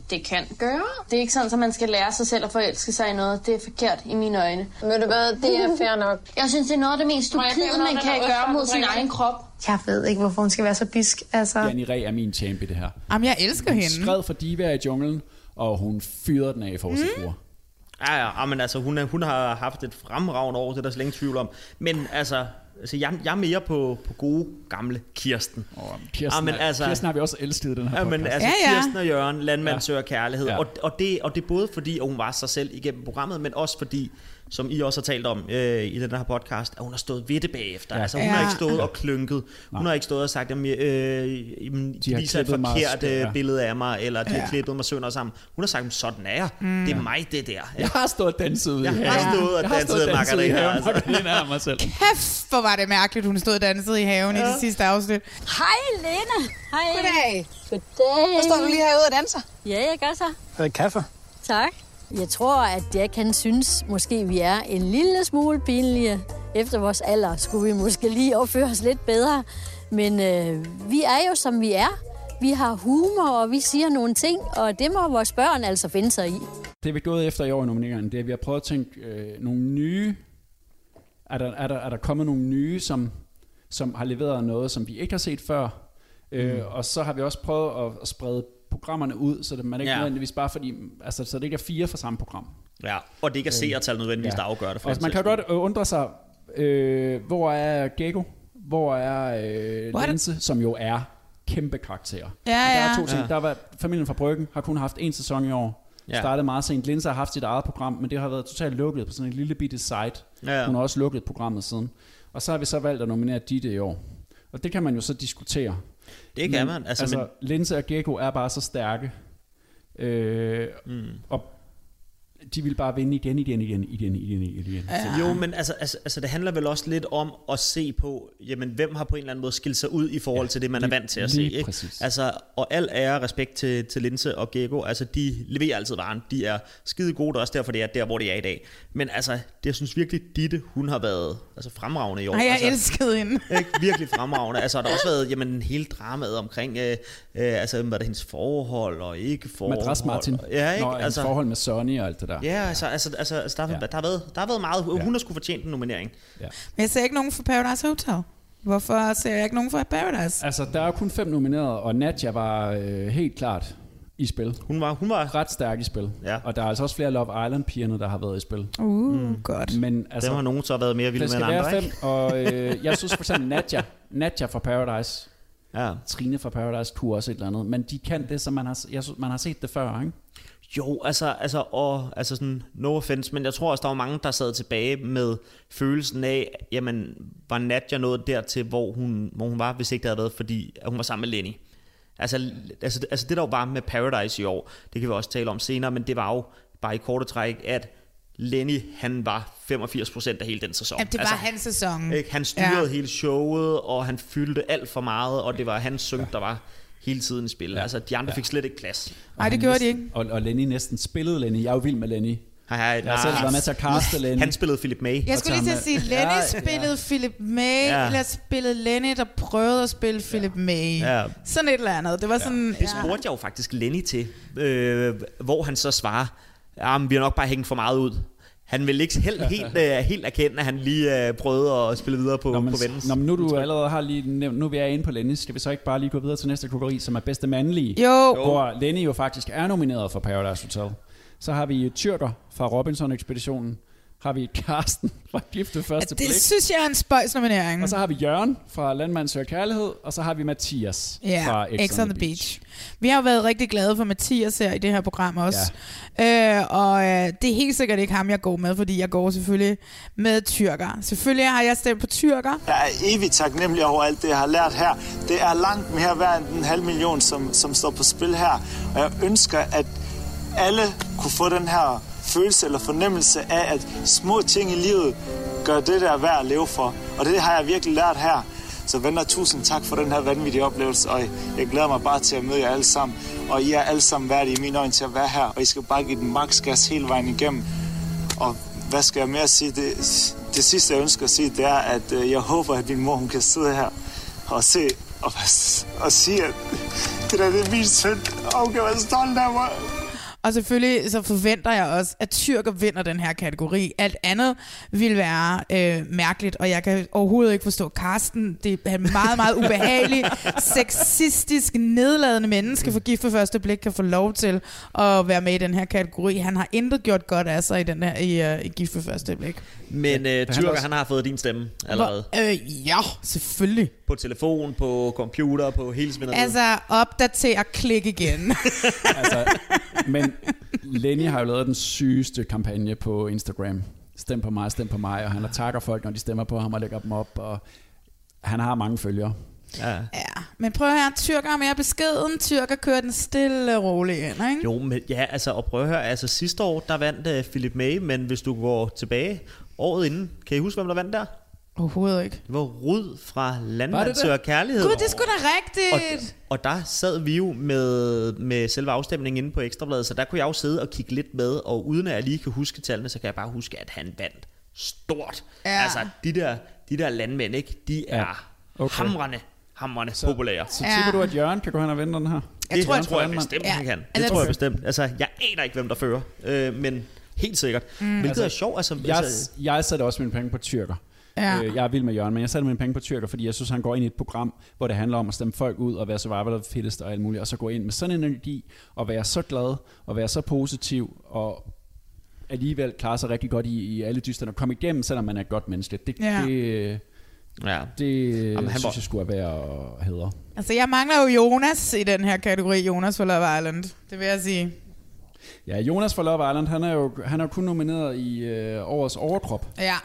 det kan gøre. Det er ikke sådan, at man skal lære sig selv at forelske sig i noget. Det er forkert i mine øjne. Men det er fair nok. Jeg synes, det er noget af det mest stupide, man kan gøre mod sin egen krop. Jeg ved ikke, hvorfor hun skal være så bisk. Altså. Janni Ræ er min champ i det her. Jamen, jeg elsker hende. Hun skred for Diva i junglen, og hun fyrede den af i Forsidefruer. Mm. Ja, ja, men altså, hun, hun har haft et fremragende år, det er der slet ingen tvivl om. Men altså... Altså, jeg, jeg er mere på, på gode, gamle Kirsten. Oh, Kirsten, Amen, er, altså, Kirsten har vi også elsket den her podcast. Amen, altså, ja, ja. Kirsten og Jørgen, Landmand ja. søger Kærlighed. Ja. Og, og, det, og det er både fordi, at hun var sig selv igennem programmet, men også fordi, som I også har talt om øh, i den her podcast, at hun har stået ved det bagefter. Ja. Altså, hun ja. har ikke stået ja. og klynket. Hun Nej. har ikke stået og sagt, at øh, de viser et forkert ja. billede af mig, eller de ja. har klippet mig sønder sammen. Hun har sagt, sådan er jeg. Mm. Det er mig, det der. Jeg har stået og danset ud i haven. Jeg har stået og danset i Margarita her. Altså. Kæft, hvor var det mærkeligt, hun stod og dansede i haven ja. i det sidste afsnit. Hej, Lena. Hej. Goddag. Goddag. Hvor står du lige herude og danser? Ja, jeg gør så. Hvad kaffe? Tak. Jeg tror, at jeg kan synes, måske vi er en lille smule pinlige. Efter vores alder skulle vi måske lige opføre os lidt bedre. Men øh, vi er jo, som vi er. Vi har humor, og vi siger nogle ting, og det må vores børn altså finde sig i. Det vi er gået efter i år i nomineringerne, det er, at vi har prøvet at tænke øh, nogle nye... Er der, er, der, er der kommet nogle nye, som, som har leveret noget, som vi ikke har set før? Mm. Øh, og så har vi også prøvet at, at sprede programmerne ud, så det, man ikke ja. nødvendigvis bare fordi, altså, så det ikke er fire fra samme program. Ja, og det ikke er seertal nødvendigvis, ja. der afgør det. For altså, man kan godt undre sig, øh, hvor er Gekko? Hvor er øh, Lense, som jo er kæmpe karakterer? Ja, ja. Der er to ting. Ja. Der var Familien fra Bryggen har kun haft en sæson i år. Ja. Startede meget sent. Linse har haft sit eget program, men det har været totalt lukket på sådan en lille bitte site. Ja, ja. Hun har også lukket programmet siden. Og så har vi så valgt at nominere Ditte i år. Og det kan man jo så diskutere. Det kan men, man. Altså, altså men... Linse og Gekko er bare så stærke. Øh, mm. Og de vil bare vinde igen, igen, igen, igen, igen, igen. Ja. Jo, men altså, altså, altså det handler vel også lidt om at se på, jamen hvem har på en eller anden måde skilt sig ud i forhold ja, til det, man lige, er vant til at se. Ikke? Altså, og al ære og respekt til, til Linse og Gekko, altså de leverer altid varen. De er skide gode, og også derfor det er der, hvor de er i dag. Men altså, det, jeg synes virkelig, Ditte, hun har været altså, fremragende i år. Ej, jeg altså, elskede hende. Ikke? Virkelig fremragende. Altså, der har også været jamen, hele dramaet omkring, øh, øh, altså hvad er det, hendes forhold og ikke forhold. Madras Martin. Ja, ikke? Nå, altså, forhold med Sonny og alt det. Der. Ja, altså, altså, altså, altså der, ja. der, har været, der har været meget. Hun har sgu fortjent en nominering. Ja. Men jeg ser ikke nogen for Paradise Hotel. Hvorfor ser jeg ikke nogen fra Paradise? Altså, der er kun fem nominerede, og Nadja var øh, helt klart i spil. Hun var, hun var ret stærk i spil. Ja. Og der er altså også flere Love Island-pigerne, der har været i spil. Uh, mm. godt. Men altså, dem har nogen så været mere vilde med end andre, fem, ikke? Og øh, jeg synes for eksempel Nadja, Nadja fra Paradise, ja. Trine fra Paradise kunne også et eller andet. Men de kan det, som man har, jeg synes, man har set det før, ikke? Jo, altså, altså, og, altså sådan, no offense, men jeg tror også, der var mange, der sad tilbage med følelsen af, jamen, var Nadja nået dertil, hvor hun, hvor hun var, hvis ikke det havde været, fordi at hun var sammen med Lenny. Altså, altså, altså det, der var med Paradise i år, det kan vi også tale om senere, men det var jo bare i korte træk, at Lenny, han var femogfirs procent af hele den sæson. Jamen, det var altså hans sæson. Ikke? Han styrede ja. hele showet, og han fyldte alt for meget, og det var hans syng, ja. der var hele tiden i spil. Ja. Altså, de andre ja. fik slet ikke plads. Nej, det gjorde næsten, de ikke. Og, og Lenny næsten spillede Lenny. Jeg er jo vild med Lenny. Hej, hej, jeg har selv været med til at kaste Lenny. Han spillede Philip May. Jeg skulle lige til at sige, Lenny spillede ja. Philip May, ja. eller spillede Lenny, der prøvede at spille Philip ja. May. Ja. Sådan et eller andet. Det var ja. sådan... Ja. Det spurgte jeg jo faktisk Lenny til, øh, hvor han så svarer, jamen, vi har nok bare hængt for meget ud. Han vil ikke helt, helt, øh, helt erkende, at han lige øh, prøvede at spille videre på, nå, men, på Venice. Nå, men nu du allerede har lige nævnt, nu vi er inde på Lenny, skal vi så ikke bare lige gå videre til næste kategori, som er bedste mandlige? Jo. Hvor Lenny jo faktisk er nomineret for Paradise Hotel. Så har vi Tyrker fra Robinson-ekspeditionen. Har vi Karsten fra Gifte Første Blik. Ja, det synes jeg er en spøjs nominering. Og så har vi Jørgen fra Landmand Søger Kærlighed, og så har vi Mathias yeah, fra Ex on the Beach. Beach. Vi har jo været rigtig glade for Mathias her i det her program også. Ja. Øh, og øh, det er helt sikkert ikke ham, jeg går med, fordi jeg går selvfølgelig med Tyrker. Selvfølgelig har jeg stemt på Tyrker. Jeg er evigt taknemmelig over alt det, jeg har lært her. Det er langt mere værd end den halv million, som, som står på spil her. Og jeg ønsker, at alle kunne få den her følelse eller fornemmelse af, at små ting i livet gør det der værd at leve for. Og det har jeg virkelig lært her. Så venner, tusind tak for den her vanvittige oplevelse, og jeg glæder mig bare til at møde jer alle sammen. Og I er alle sammen værdige i mine øjne til at være her, og I skal bare give den maks gas hele vejen igennem. Og hvad skal jeg mere sige? Det, det sidste, jeg ønsker at sige, det er, at jeg håber, at min mor hun kan sidde her og se og, og sige, at det der det er min søn, og hun kan være stolt af mig. Og selvfølgelig så forventer jeg også, at Tyrker vinder den her kategori. Alt andet vil være øh, mærkeligt, og jeg kan overhovedet ikke forstå Karsten. Det er en meget, meget ubehagelig, sexistisk, nedladende menneske for Gift ved Første Blik kan få lov til at være med i den her kategori. Han har intet gjort godt af sig i, den her, i, uh, i Gift ved Første Blik. Men øh, Tyrker, han, han har fået din stemme allerede? Hvor, øh, ja, selvfølgelig. På telefon, på computer, på hele svineriet? Altså, opdater, klik igen. altså, men Lenny har jo lavet den sygeste kampagne på Instagram. Stem på mig, stem på mig. Og han takker folk, når de stemmer på ham og lægger dem op. Og han har mange følgere. Ja, ja. Men prøv her, Tyrker er mere beskeden. Tyrker kører den stille og roligt ind, ikke? Jo, men ja, altså, og prøv at høre. Altså, sidste år, der vandt uh, Philip May, men hvis du går tilbage året inden, kan I huske, hvem der vandt der? Overhovedet ikke. Det var Rud fra Landmand Søger Kærlighed. Gud, det er sgu da rigtigt. Og, og der sad vi jo med, med selve afstemningen inde på Ekstra Bladet, så der kunne jeg jo sidde og kigge lidt med, og uden at jeg lige kan huske tallene, så kan jeg bare huske, at han vandt stort. Ja. Altså, de der, de der landmænd, ikke? De er ja. okay. hamrende, hamrende så, populære. Så tænker ja. du, at Jørgen kan gå hen og vinde den her? Jeg det tror, jeg, tror jeg, jeg bestemt, ja. han kan. Det altså, tror jeg bestemt. Altså, jeg aner ikke, hvem der fører, øh, men helt sikkert. Mm. Hvilket altså, er sjovt. Altså, jeg, altså, jeg satte også mine penge på Tyrker. Ja. Jeg er vild med Jørgen, men jeg satte mine penge på Tyrker, fordi jeg synes, han går ind i et program, hvor det handler om at stemme folk ud og være survival-fittest og alt muligt, og så gå ind med sådan en energi og være så glad og være så positiv og alligevel klare sig rigtig godt i, i alle dysterne og komme igennem, selvom man er et godt menneske. Det, ja. det, ja. det Jamen, synes var... jeg skulle være og hedder. Altså, jeg mangler jo Jonas i den her kategori, Jonas for Love Island, det vil jeg sige. Ja, Jonas for Love Island, han er jo, han er jo kun nomineret i øh, årets overkrop. Ja.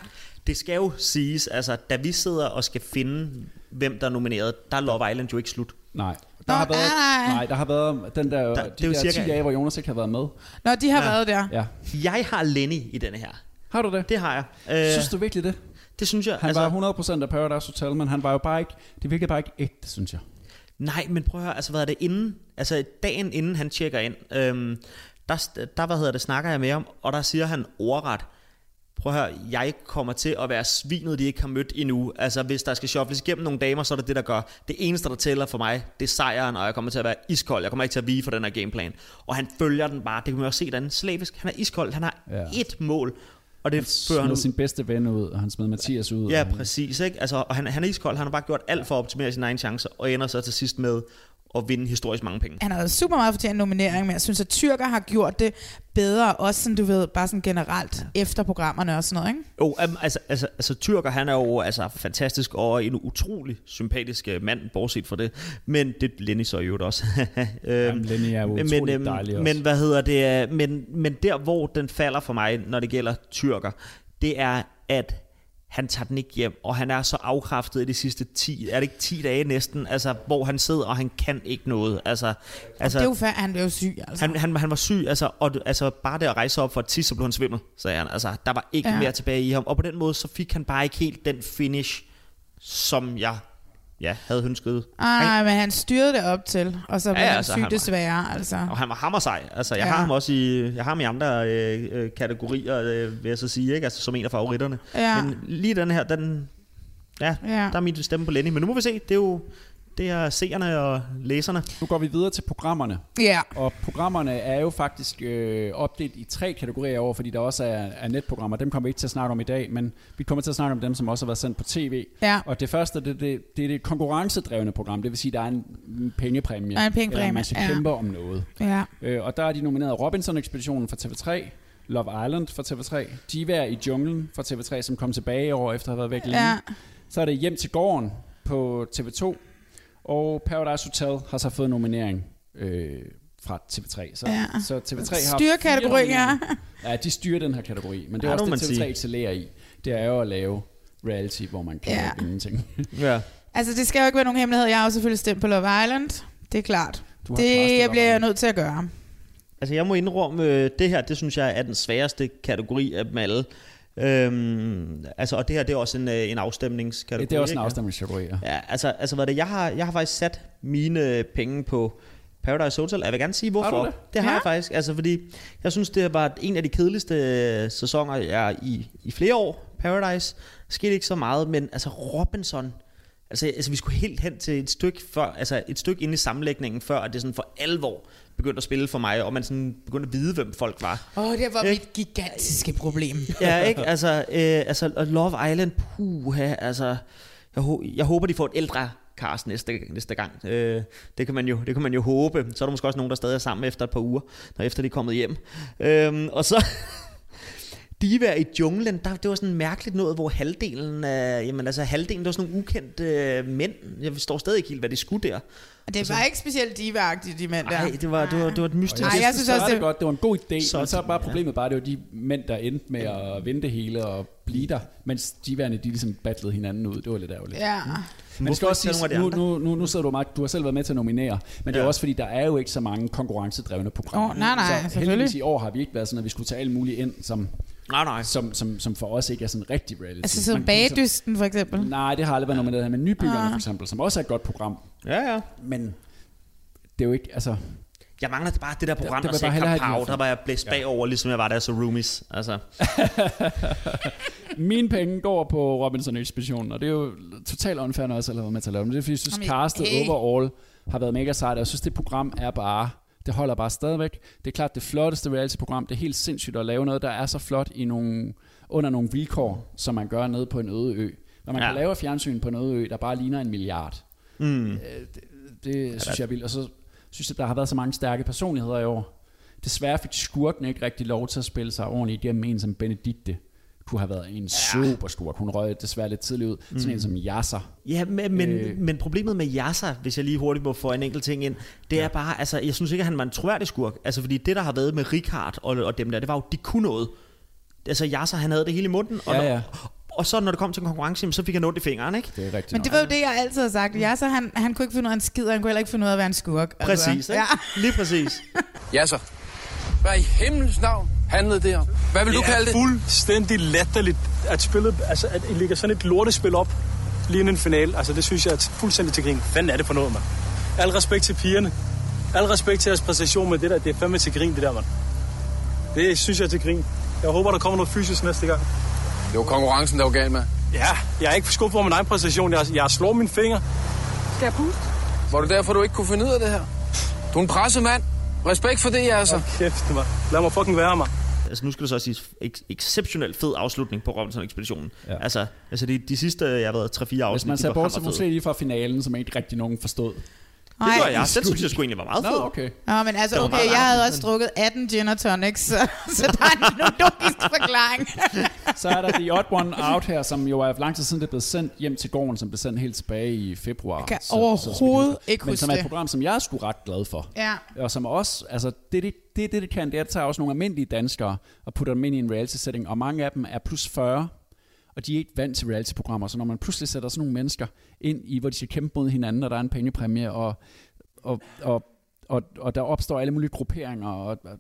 Det skal jo siges, altså, da vi sidder og skal finde, hvem der er nomineret, der er Love Island jo ikke slut. Nej, der, Nå, har, været, nej, nej. nej, der har været den der, der de det er der cirka ti dage, hvor Jonas ikke har været med. Nå, de har ja. været der. Ja. Jeg har Lenny i denne her. Har du det? Det har jeg. Øh, synes du virkelig det? Det synes jeg. Han altså, var hundrede procent af Paradise Hotel, men han var jo bare ikke, det virkede bare ikke ægte, synes jeg. Nej, men prøv at høre, altså hvad er det inden, altså dagen inden han tjekker ind, øhm, der, der hvad hedder det, snakker jeg med ham, og der siger han ordret, prøv at høre, jeg kommer til at være svinet, de ikke har mødt endnu. Altså, hvis der skal shuffles igennem nogle damer, så er det det, der gør. Det eneste, der tæller for mig, det er sejren, og jeg kommer til at være iskold. Jeg kommer ikke til at vige for den her gameplan. Og han følger den bare. Det kan man også se, den slavisk. Han er iskold. Han har ja. ét mål, Og det han fører han ud. Sin bedste ven ud, og han smed Mathias ud. Ja, og præcis. Ikke? Altså, og han, han er ikke skold, han har bare gjort alt for at optimere sine egne chancer, og ender så til sidst med at vinde historisk mange penge. Han har super meget fortjent nominering, men jeg synes, at tyrker har gjort det bedre, også sådan, du ved, bare sådan generelt, ja, efter programmerne og sådan noget, ikke? Jo, oh, um, altså, altså, altså tyrker, han er jo altså fantastisk, og en utrolig sympatisk mand, bortset fra det. Men det Lenny så jo også. Jamen, Lenny er jo utrolig men, øhm, dejlig også. Men hvad hedder det? Men, men der, hvor den falder for mig, når det gælder tyrker, det er, at han tager den ikke hjem, og han er så afkræftet i de sidste ti, er det ikke ti dage næsten, altså, hvor han sidder, og han kan ikke noget. Altså, altså, det er jo før, han blev syg. Altså. Han, han, han var syg, altså, og altså, bare det at rejse op for at tisse, så blev han svimmel, sagde han. Altså, der var ikke ja. mere tilbage i ham, og på den måde, så fik han bare ikke helt den finish, som jeg ja, havde ønsket. Nej, men han styrede det op til, og så blev ja, han altså, syg han var, desværre. Altså. Og han var hammersej. Altså, jeg ja. har ham også i, jeg har ham i andre øh, øh, kategorier, øh, vil jeg så sige, ikke? Altså, som en af favoritterne. Ja. Men lige den her, den, ja, ja, der er min stemme på Lenny. Men nu må vi se, det er jo det er seerne og læserne. Nu går vi videre til programmerne. Ja. Og programmerne er jo faktisk øh, opdelt i tre kategorier over, fordi der også er, er netprogrammer. Dem kommer vi ikke til at snakke om i dag, men vi kommer til at snakke om dem, som også har været sendt på tv. Ja. Og det første, det, det, det er det konkurrencedrevne program. Det vil sige, der er en pengepræmie. Der er en pengepræmie, man skal ja. kæmpe om noget. Ja. Øh, og der er de nomineret Robinson-ekspeditionen fra T V tre, Love Island fra T V tre, Diva i junglen fra T V tre, som kom tilbage i år efter at have været væk længe. Ja. Så er det Hjem til gården på T V to, og Paradise Hotel har så fået nominering øh, fra T V tre. Så, ja. så T V tre har styrkategorier. Ja, de styrer den her kategori. Men det er ja, også det, T V tre excellerer i. Det er jo at lave reality, hvor man kan ja. ingenting. Ja. Altså, det skal jo ikke være nogen hemmelighed. Jeg har jo selvfølgelig stemt på Love Island. Det er klart. Det jeg bliver jeg nødt til at gøre. Altså, jeg må indrømme, det her, det synes jeg er den sværeste kategori af dem alle. Øhm, altså, og det her, det er også en, en afstemningskategori. Det er også en afstemningskategori, ja. ja altså, altså, hvad det, jeg har, jeg har faktisk sat mine penge på Paradise Hotel. Jeg vil gerne sige, hvorfor. Har det? det har ja. jeg faktisk. Altså, fordi jeg synes, det var en af de kedeligste sæsoner, jeg i, i flere år. Paradise skete ikke så meget, men altså Robinson... Altså, altså, vi skulle helt hen til et stykke før, altså et stykke inde i sammenlægningen, før at det sådan for alvor begyndte at spille for mig, og man sådan begyndte at vide, hvem folk var. Åh, oh, det var mit gigantiske problem. Ja, ikke? Altså, øh, altså Love Island, puha, altså, jeg, ho- jeg håber, de får et ældre cast næste, næste gang. Øh, det, kan man jo, det kan man jo håbe. Så er der måske også nogen, der stadig er sammen efter et par uger, når efter de er kommet hjem. Øh, og så... Diva i junglen, der, det var sådan mærkeligt noget, hvor halvdelen af, jamen altså halvdelen, det var sådan nogle ukendte øh, mænd. Jeg forstår stadig ikke helt, hvad det skulle der. Og det altså, var ikke specielt diva-agtigt, de mænd der. Nej, det var, det var, det var et mystisk. Nej, jeg synes også, det var godt. Det var en god idé, så, men så var problemet ja. bare, det var de mænd, der endte med at vinde det hele og blive der, mens diverne, de ligesom battlede hinanden ud. Det var lidt ærgerligt. Ja. Men det skal også sige, nu, nu, nu, nu sidder du meget, du har selv været med til at nominere, men det er ja. også fordi, der er jo ikke så mange konkurrencedrevne programmer. Oh, nej, nej, så heldigvis i år har vi ikke været sådan, at vi skulle tage alle mulige ind, som... Nej, nej. Som, som, som for os ikke er sådan rigtig reality. Altså sådan Bagdysten for eksempel? Nej, det har aldrig været noget med det her. Men Nybyggerne uh. for eksempel, som også er et godt program. Ja, ja. Men det er jo ikke, altså... Jeg mangler bare det der program, der, der sagde Kampau. Der var jeg blæst bagover, ja. ligesom jeg var der, så Roomies. Altså. Mine penge går på Robinson-ekspeditionen, og det er jo totalt unfair, når jeg selv har været med til at lave. Men det er fordi, jeg synes, castet hey. overall har været mega sejt. Og jeg synes, det program er bare... Det holder bare stadigvæk. Det er klart det flotteste reality-program. Det er helt sindssygt at lave noget, der er så flot i nogle, under nogle vilkår, som man gør nede på en øde ø. Når man ja. kan lave fjernsyn på en øde ø, der bare ligner en milliard. Mm. Det, det ja, synes jeg er vildt. Og så synes jeg, der har været så mange stærke personligheder i år. Desværre fik skurken ikke rigtig lov til at spille sig ordentligt igennem. En som Benedikte kunne have været en ja. super skurk. Hun røg desværre lidt tidligt ud. Sådan mm. en som Yasser. Ja, men, øh. men problemet med Yasser, hvis jeg lige hurtigt må få en enkelt ting ind, det ja. er bare, altså jeg synes ikke, at han var en troværdig skurk. Altså fordi det, der har været med Richard og, og dem der, det var jo, de kunne noget. Altså Yasser, han havde det hele i munden. Og ja, ja. Og så når det kom til en konkurrence, så fik han ondt i fingrene, ikke? Det er rigtigt. Men det var jo det, jeg altid har sagt. Ja, så han, han kunne ikke finde noget af en skid, og han kunne heller ikke finde noget af at være en skurk. Præcis, altså. ja. Lige præcis. Ja, så. Hvad i himlens navn handlede det om? Hvad vil det du kalde det? Det er fuldstændig latterligt, at spillet, altså at I lægger sådan et lortespil op lige inden en finale. Altså det synes jeg er fuldstændig til grin. Fanden er det for noget, mand? Al respekt til pigerne. Al respekt til jeres præstation med det der. Det er fandme til grin, det der, mand. Det synes jeg er til grin. Jeg håber, der kommer noget fysisk næste gang. Det var konkurrencen, der var galt med. Ja, jeg er ikke skuffet over min egen præstation. Jeg, jeg slår mine fingre. Skal jeg puste? Var det derfor, du ikke kunne finde ud af det her? Du er en pressemand. Respekt for det, altså. Åh, kæft, man. Lad mig fucking være, man. altså nu skal du så sige ek- exceptionelt fed afslutning på Robinson-ekspeditionen. Ja. Altså, altså de, de sidste, jeg ved, tre fire afsnit. Hvis man ser bort til måske lige fra finalen, som ikke rigtig nogen forstod. Det gør jeg. Den synes jeg sgu egentlig var meget fed. Nå, okay. Nå, men altså, okay, jeg havde også drukket atten gin og tonics, så, så der er en logisk forklaring. Så er der The Odd One Out her, som jo er for lang tid siden, det blev sendt hjem til gården, som blev sendt helt tilbage i februar. Jeg kan så, overhovedet så ikke huske det. Men som er et program, som jeg er sgu ret glad for. Ja. Og som også, altså, det er det, det, det, det kan, det er, at tager også nogle almindelige danskere og putter dem ind i en reality-setting, og mange af dem er plus fyrre. Og de er ikke vant til reality-programmer, så når man pludselig sætter sådan nogle mennesker ind i, hvor de skal kæmpe mod hinanden, og der er en pengepræmie, og, og, og, og, og der opstår alle mulige grupperinger, og, og,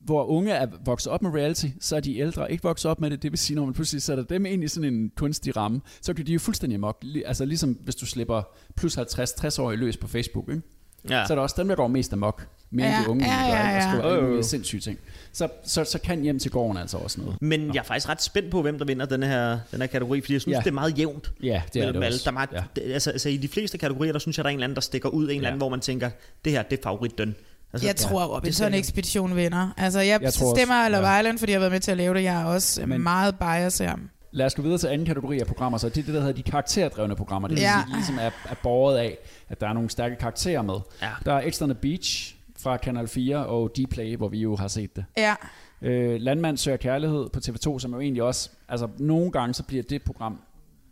hvor unge er vokset op med reality, så er de ældre ikke vokset op med det, det vil sige, når man pludselig sætter dem ind i sådan en kunstig ramme, så kan de jo fuldstændig mok, altså ligesom hvis du slipper plus halvtreds til tres-årige løs på Facebook, ikke? Ja. Så er der også dem, der går mest amok. Mere ja, de unge, ja, ja, ja. Der skriver alle sindssyge ting. Så, så, så kan hjem til gården altså også noget. Men jeg er faktisk ret spændt på, hvem der vinder den her, den her kategori, fordi jeg synes, ja. det er meget jævnt. Ja, det er det også. Der er meget, ja. altså, altså i de fleste kategorier, der synes jeg, der er en eller anden, der stikker ud. En ja. eller anden, hvor man tænker, det her, det er favoritten. Altså, jeg tror, ja, Robinson-ekspedition vinder. Altså jeg, jeg stemmer også, Love ja. Island, fordi jeg har været med til at lave det. Jeg er også ja, meget bias her. Lad os gå videre til anden kategori af programmer, så det er det, der hedder de karakterdrevne programmer. Det vil ja. sige, ligesom er, er båret af, at der er nogle stærke karakterer med. Ja. Der er Ekstra Beach fra Kanal fire og D-Play, hvor vi jo har set det. Ja. Øh, Landmand søger Kærlighed på T V to, som jo egentlig også... Altså, nogle gange så bliver det program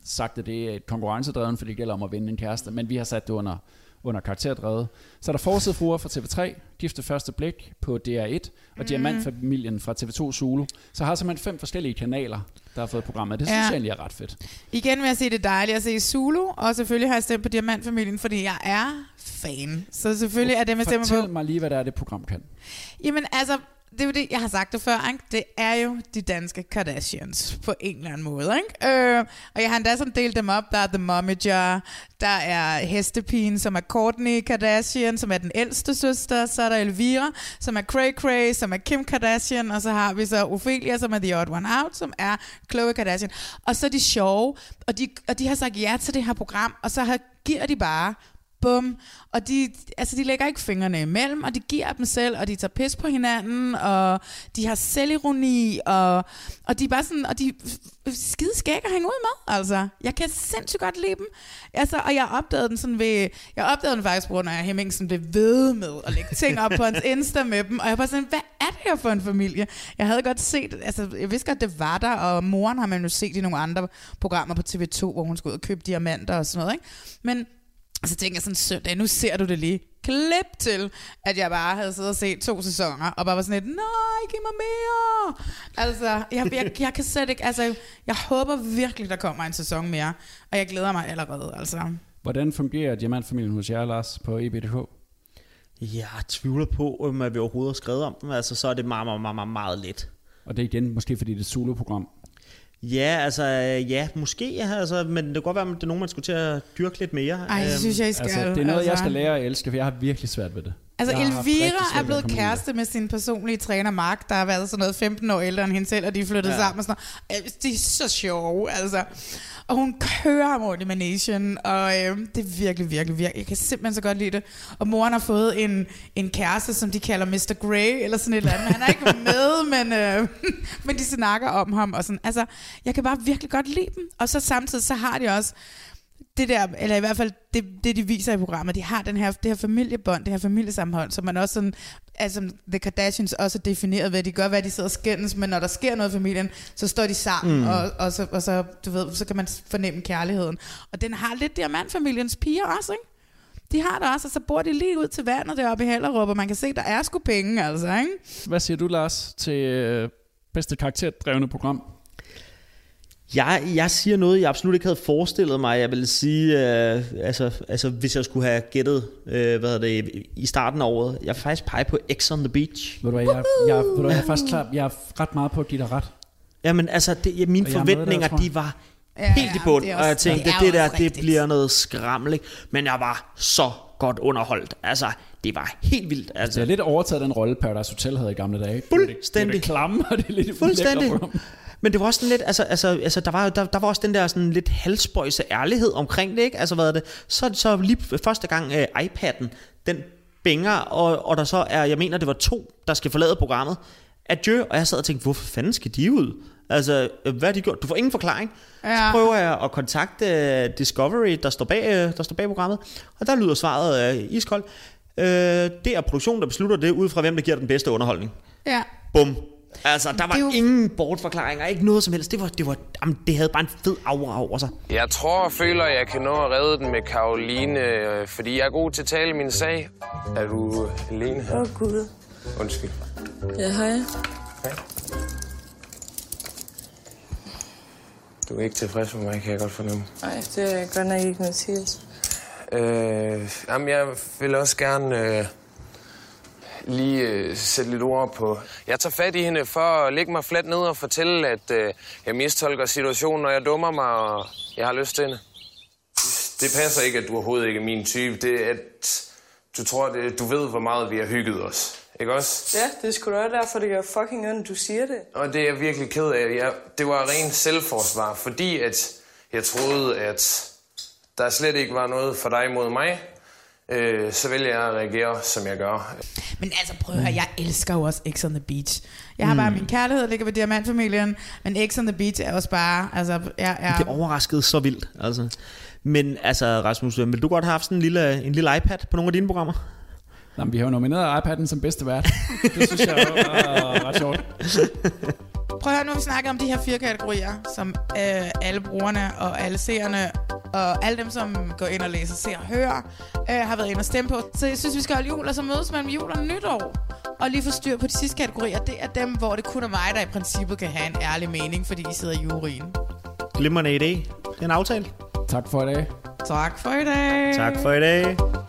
sagt, at det er et konkurrencedreven, for det gælder om at vinde en kæreste, men vi har sat det under, under karakterdrevet. Så er der Forsidefruer fra T V tre, Gifte Første Blik på D R et, og mm. Diamantfamilien fra T V to Zulu. Så har simpelthen fem forskellige kanaler, der har fået programmet. Det synes ja. jeg egentlig er ret fedt. Igen vil jeg sige, det er dejligt at se Zulu, og selvfølgelig har jeg stemt på Diamantfamilien, fordi jeg er fan. Så selvfølgelig er det, man stemmer på. Fortæl mig lige, hvad det er, det program kan. Jamen altså, det er jo det, jeg har sagt det før, ikke? Det er jo de danske Kardashians på en eller anden måde, ikke? Øh, og jeg har endda sådan delt dem op. Der er The Momager, der er hestepigen, som er Kourtney Kardashian, som er den ældste søster, så er der Elvira, som er Cray Cray, som er Kim Kardashian, og så har vi så Ophelia, som er The Odd One Out, som er Khloe Kardashian. Og så er de sjove, og de, og de har sagt ja til det her program, og så har, giver de bare... Bum. Og de, altså de lægger ikke fingrene imellem, og de giver dem selv, og de tager pis på hinanden, og de har selvironi, og, og de er bare sådan, og de skide skæg at hænge ud med, altså. Jeg kan sindssygt godt lide dem. Altså, og jeg opdagede den sådan ved, jeg opdagede den faktisk, når jeg Hemmingsen blev ved med at lægge ting op på hans Insta med dem, og jeg var sådan, hvad er det her for en familie? Jeg havde godt set, altså jeg vidste godt, det var der, og moren har man jo set i nogle andre programmer på T V to, hvor hun skulle ud og købe diamanter og sådan noget, ikke? Men og så tænkte jeg sådan, søndag, nu ser du det lige. Klip til, at jeg bare havde siddet og set to sæsoner, og bare var sådan lidt, nej, giv mig mere. Altså, jeg, jeg, jeg kan slet ikke, altså, jeg håber virkelig, der kommer en sæson mere, og jeg glæder mig allerede, altså. Hvordan fungerer Diamantfamilien hos jer, Lars, på E B D H? Jeg tvivler på, om vi overhovedet har skrevet om dem, altså, så er det meget, meget, meget, meget, meget let. Og det er igen, måske fordi det er et soloprogram. Ja, altså, ja, måske, altså, men det kan godt være, at det er nogen, man skulle til at dyrke lidt mere. Ej, det synes jeg, I skal. Altså, det er noget, altså, jeg skal lære at elske, for jeg har virkelig svært ved det. Altså, Elvira er blevet kæreste med sin personlige træner, Mark, der har været sådan noget femten år ældre end hende selv, og de er flyttet ja. sammen og sådan noget. Det er så sjovt, altså. Og hun kører rundt i manesien, og øh, det er virkelig, virkelig, virkelig. Jeg kan simpelthen så godt lide det. Og moren har fået en, en kæreste, som de kalder mister Grey, eller sådan et eller andet. Han er ikke med, men, øh, men de snakker om ham. Og sådan. Altså, jeg kan bare virkelig godt lide dem. Og så samtidig, så har de også... Det der, eller i hvert fald det, det de viser i programmet, de har den her, det her familiebånd, det her familiesammenhold, som man også sådan, altså The Kardashians også er defineret ved, at de gør, hvad de sidder og skændes, men når der sker noget i familien, så står de sammen, mm. og, og, så, og så, du ved, så kan man fornemme kærligheden. Og den har lidt Diamantfamiliens piger også, ikke? De har det også, og så bor de lige ud til vandet deroppe i Hellerup, og man kan se, at der er sgu penge, altså, ikke? Hvad siger du, Lars, til bedste karakterdrevne program? Jeg, jeg siger noget, jeg absolut ikke havde forestillet mig. Jeg vil sige, øh, altså, altså hvis jeg skulle have gættet, øh, hvad det i starten af året. Jeg vil faktisk pege på Ex on the Beach. Ved du hvad, jeg, jeg, ved du hvad, jeg er faktisk klar. Jeg er ret meget på at give dig ret. Jamen altså, det, mine og forventninger, der, de var ja, helt i bund. Ja, og jeg tænkte, det, det der, rigtigt. Det bliver noget skræmmel. Men jeg var så godt underholdt. Altså, det var helt vildt. Altså. Jeg er lidt overtaget den rolle, Paradise Hotel havde i gamle dage. Fuldstændig. Det klamme, og det er lidt fuldstændig. Men det var også sådan lidt, altså, altså, altså der, var, der, der var også den der sådan lidt halsbøjse ærlighed omkring det, ikke? Altså hvad er det? Så, så lige første gang uh, iPad'en, den bænger, og, og der så er, jeg mener det var to, der skal forlade programmet. adieu, og jeg sad og tænkte, hvorfor fanden skal de ud? Altså, hvad har de gjort? Du får ingen forklaring. Ja. Så prøver jeg at kontakte Discovery, der står bag, der står bag programmet, og der lyder svaret uh, iskold. Uh, det er produktionen, der beslutter det, ud fra hvem der giver den bedste underholdning. Ja. Bum. Altså, der var jo... ingen bortforklaringer, ikke noget som helst. Det, var, det, var, jamen, det havde bare en fed aura over sig. Jeg tror og føler, jeg kan nå at redde den med Karoline, fordi jeg er god til at tale min sag. Er du alene her? Åh, oh, Gud. Undskyld. Ja, hej. Hej. Du er ikke tilfreds med mig, kan jeg godt fornemme. Nej, det er godt nok ikke noget siges. Øh, jamen, jeg vil også gerne... Øh... lige øh, sætte lidt ord på. Jeg tager fat i hende for at lægge mig fladt ned og fortælle, at øh, jeg mistolker situationen, og jeg dummer mig, og jeg har lyst til hende. Det passer ikke, at du overhovedet ikke er min type. Det er, at du tror, at du ved, hvor meget vi har hygget os. Ikke også? Ja, det er sgu da også derfor, det gør fucking ondt, du siger det. Og det er jeg virkelig ked af. Jeg, det var ren selvforsvar, fordi at jeg troede, at der slet ikke var noget for dig mod mig. Øh, så vil jeg reagere, som jeg gør. Men altså, prøv at høre, jeg elsker jo også Ex on the Beach. Jeg har mm. bare min kærlighed, ligger ved Diamantfamilien, men Ex on the Beach er også bare... Altså, jeg, jeg... Det overraskede så vildt, altså. Men altså, Rasmus, vil du godt have haft sådan en lille, en lille iPad på nogle af dine programmer? Jamen, vi har jo nomineret iPad'en som bedste vært. Det synes jeg jo var ret sjovt. Prøv at høre, nu vi snakker om de her fire kategorier, som øh, alle brugerne og alle seerne og alle dem, som går ind og læser, ser og hører, øh, har været ind og stemme på. Så jeg synes, vi skal holde jul, og så mødes mellem jul og nytår. Og lige få styr på de sidste kategorier. Det er dem, hvor det kun er mig, der i princippet kan have en ærlig mening, fordi I sidder i juryen. Glimrende idé. Det er en aftale. Tak for i dag. Tak for i dag. Tak for i dag.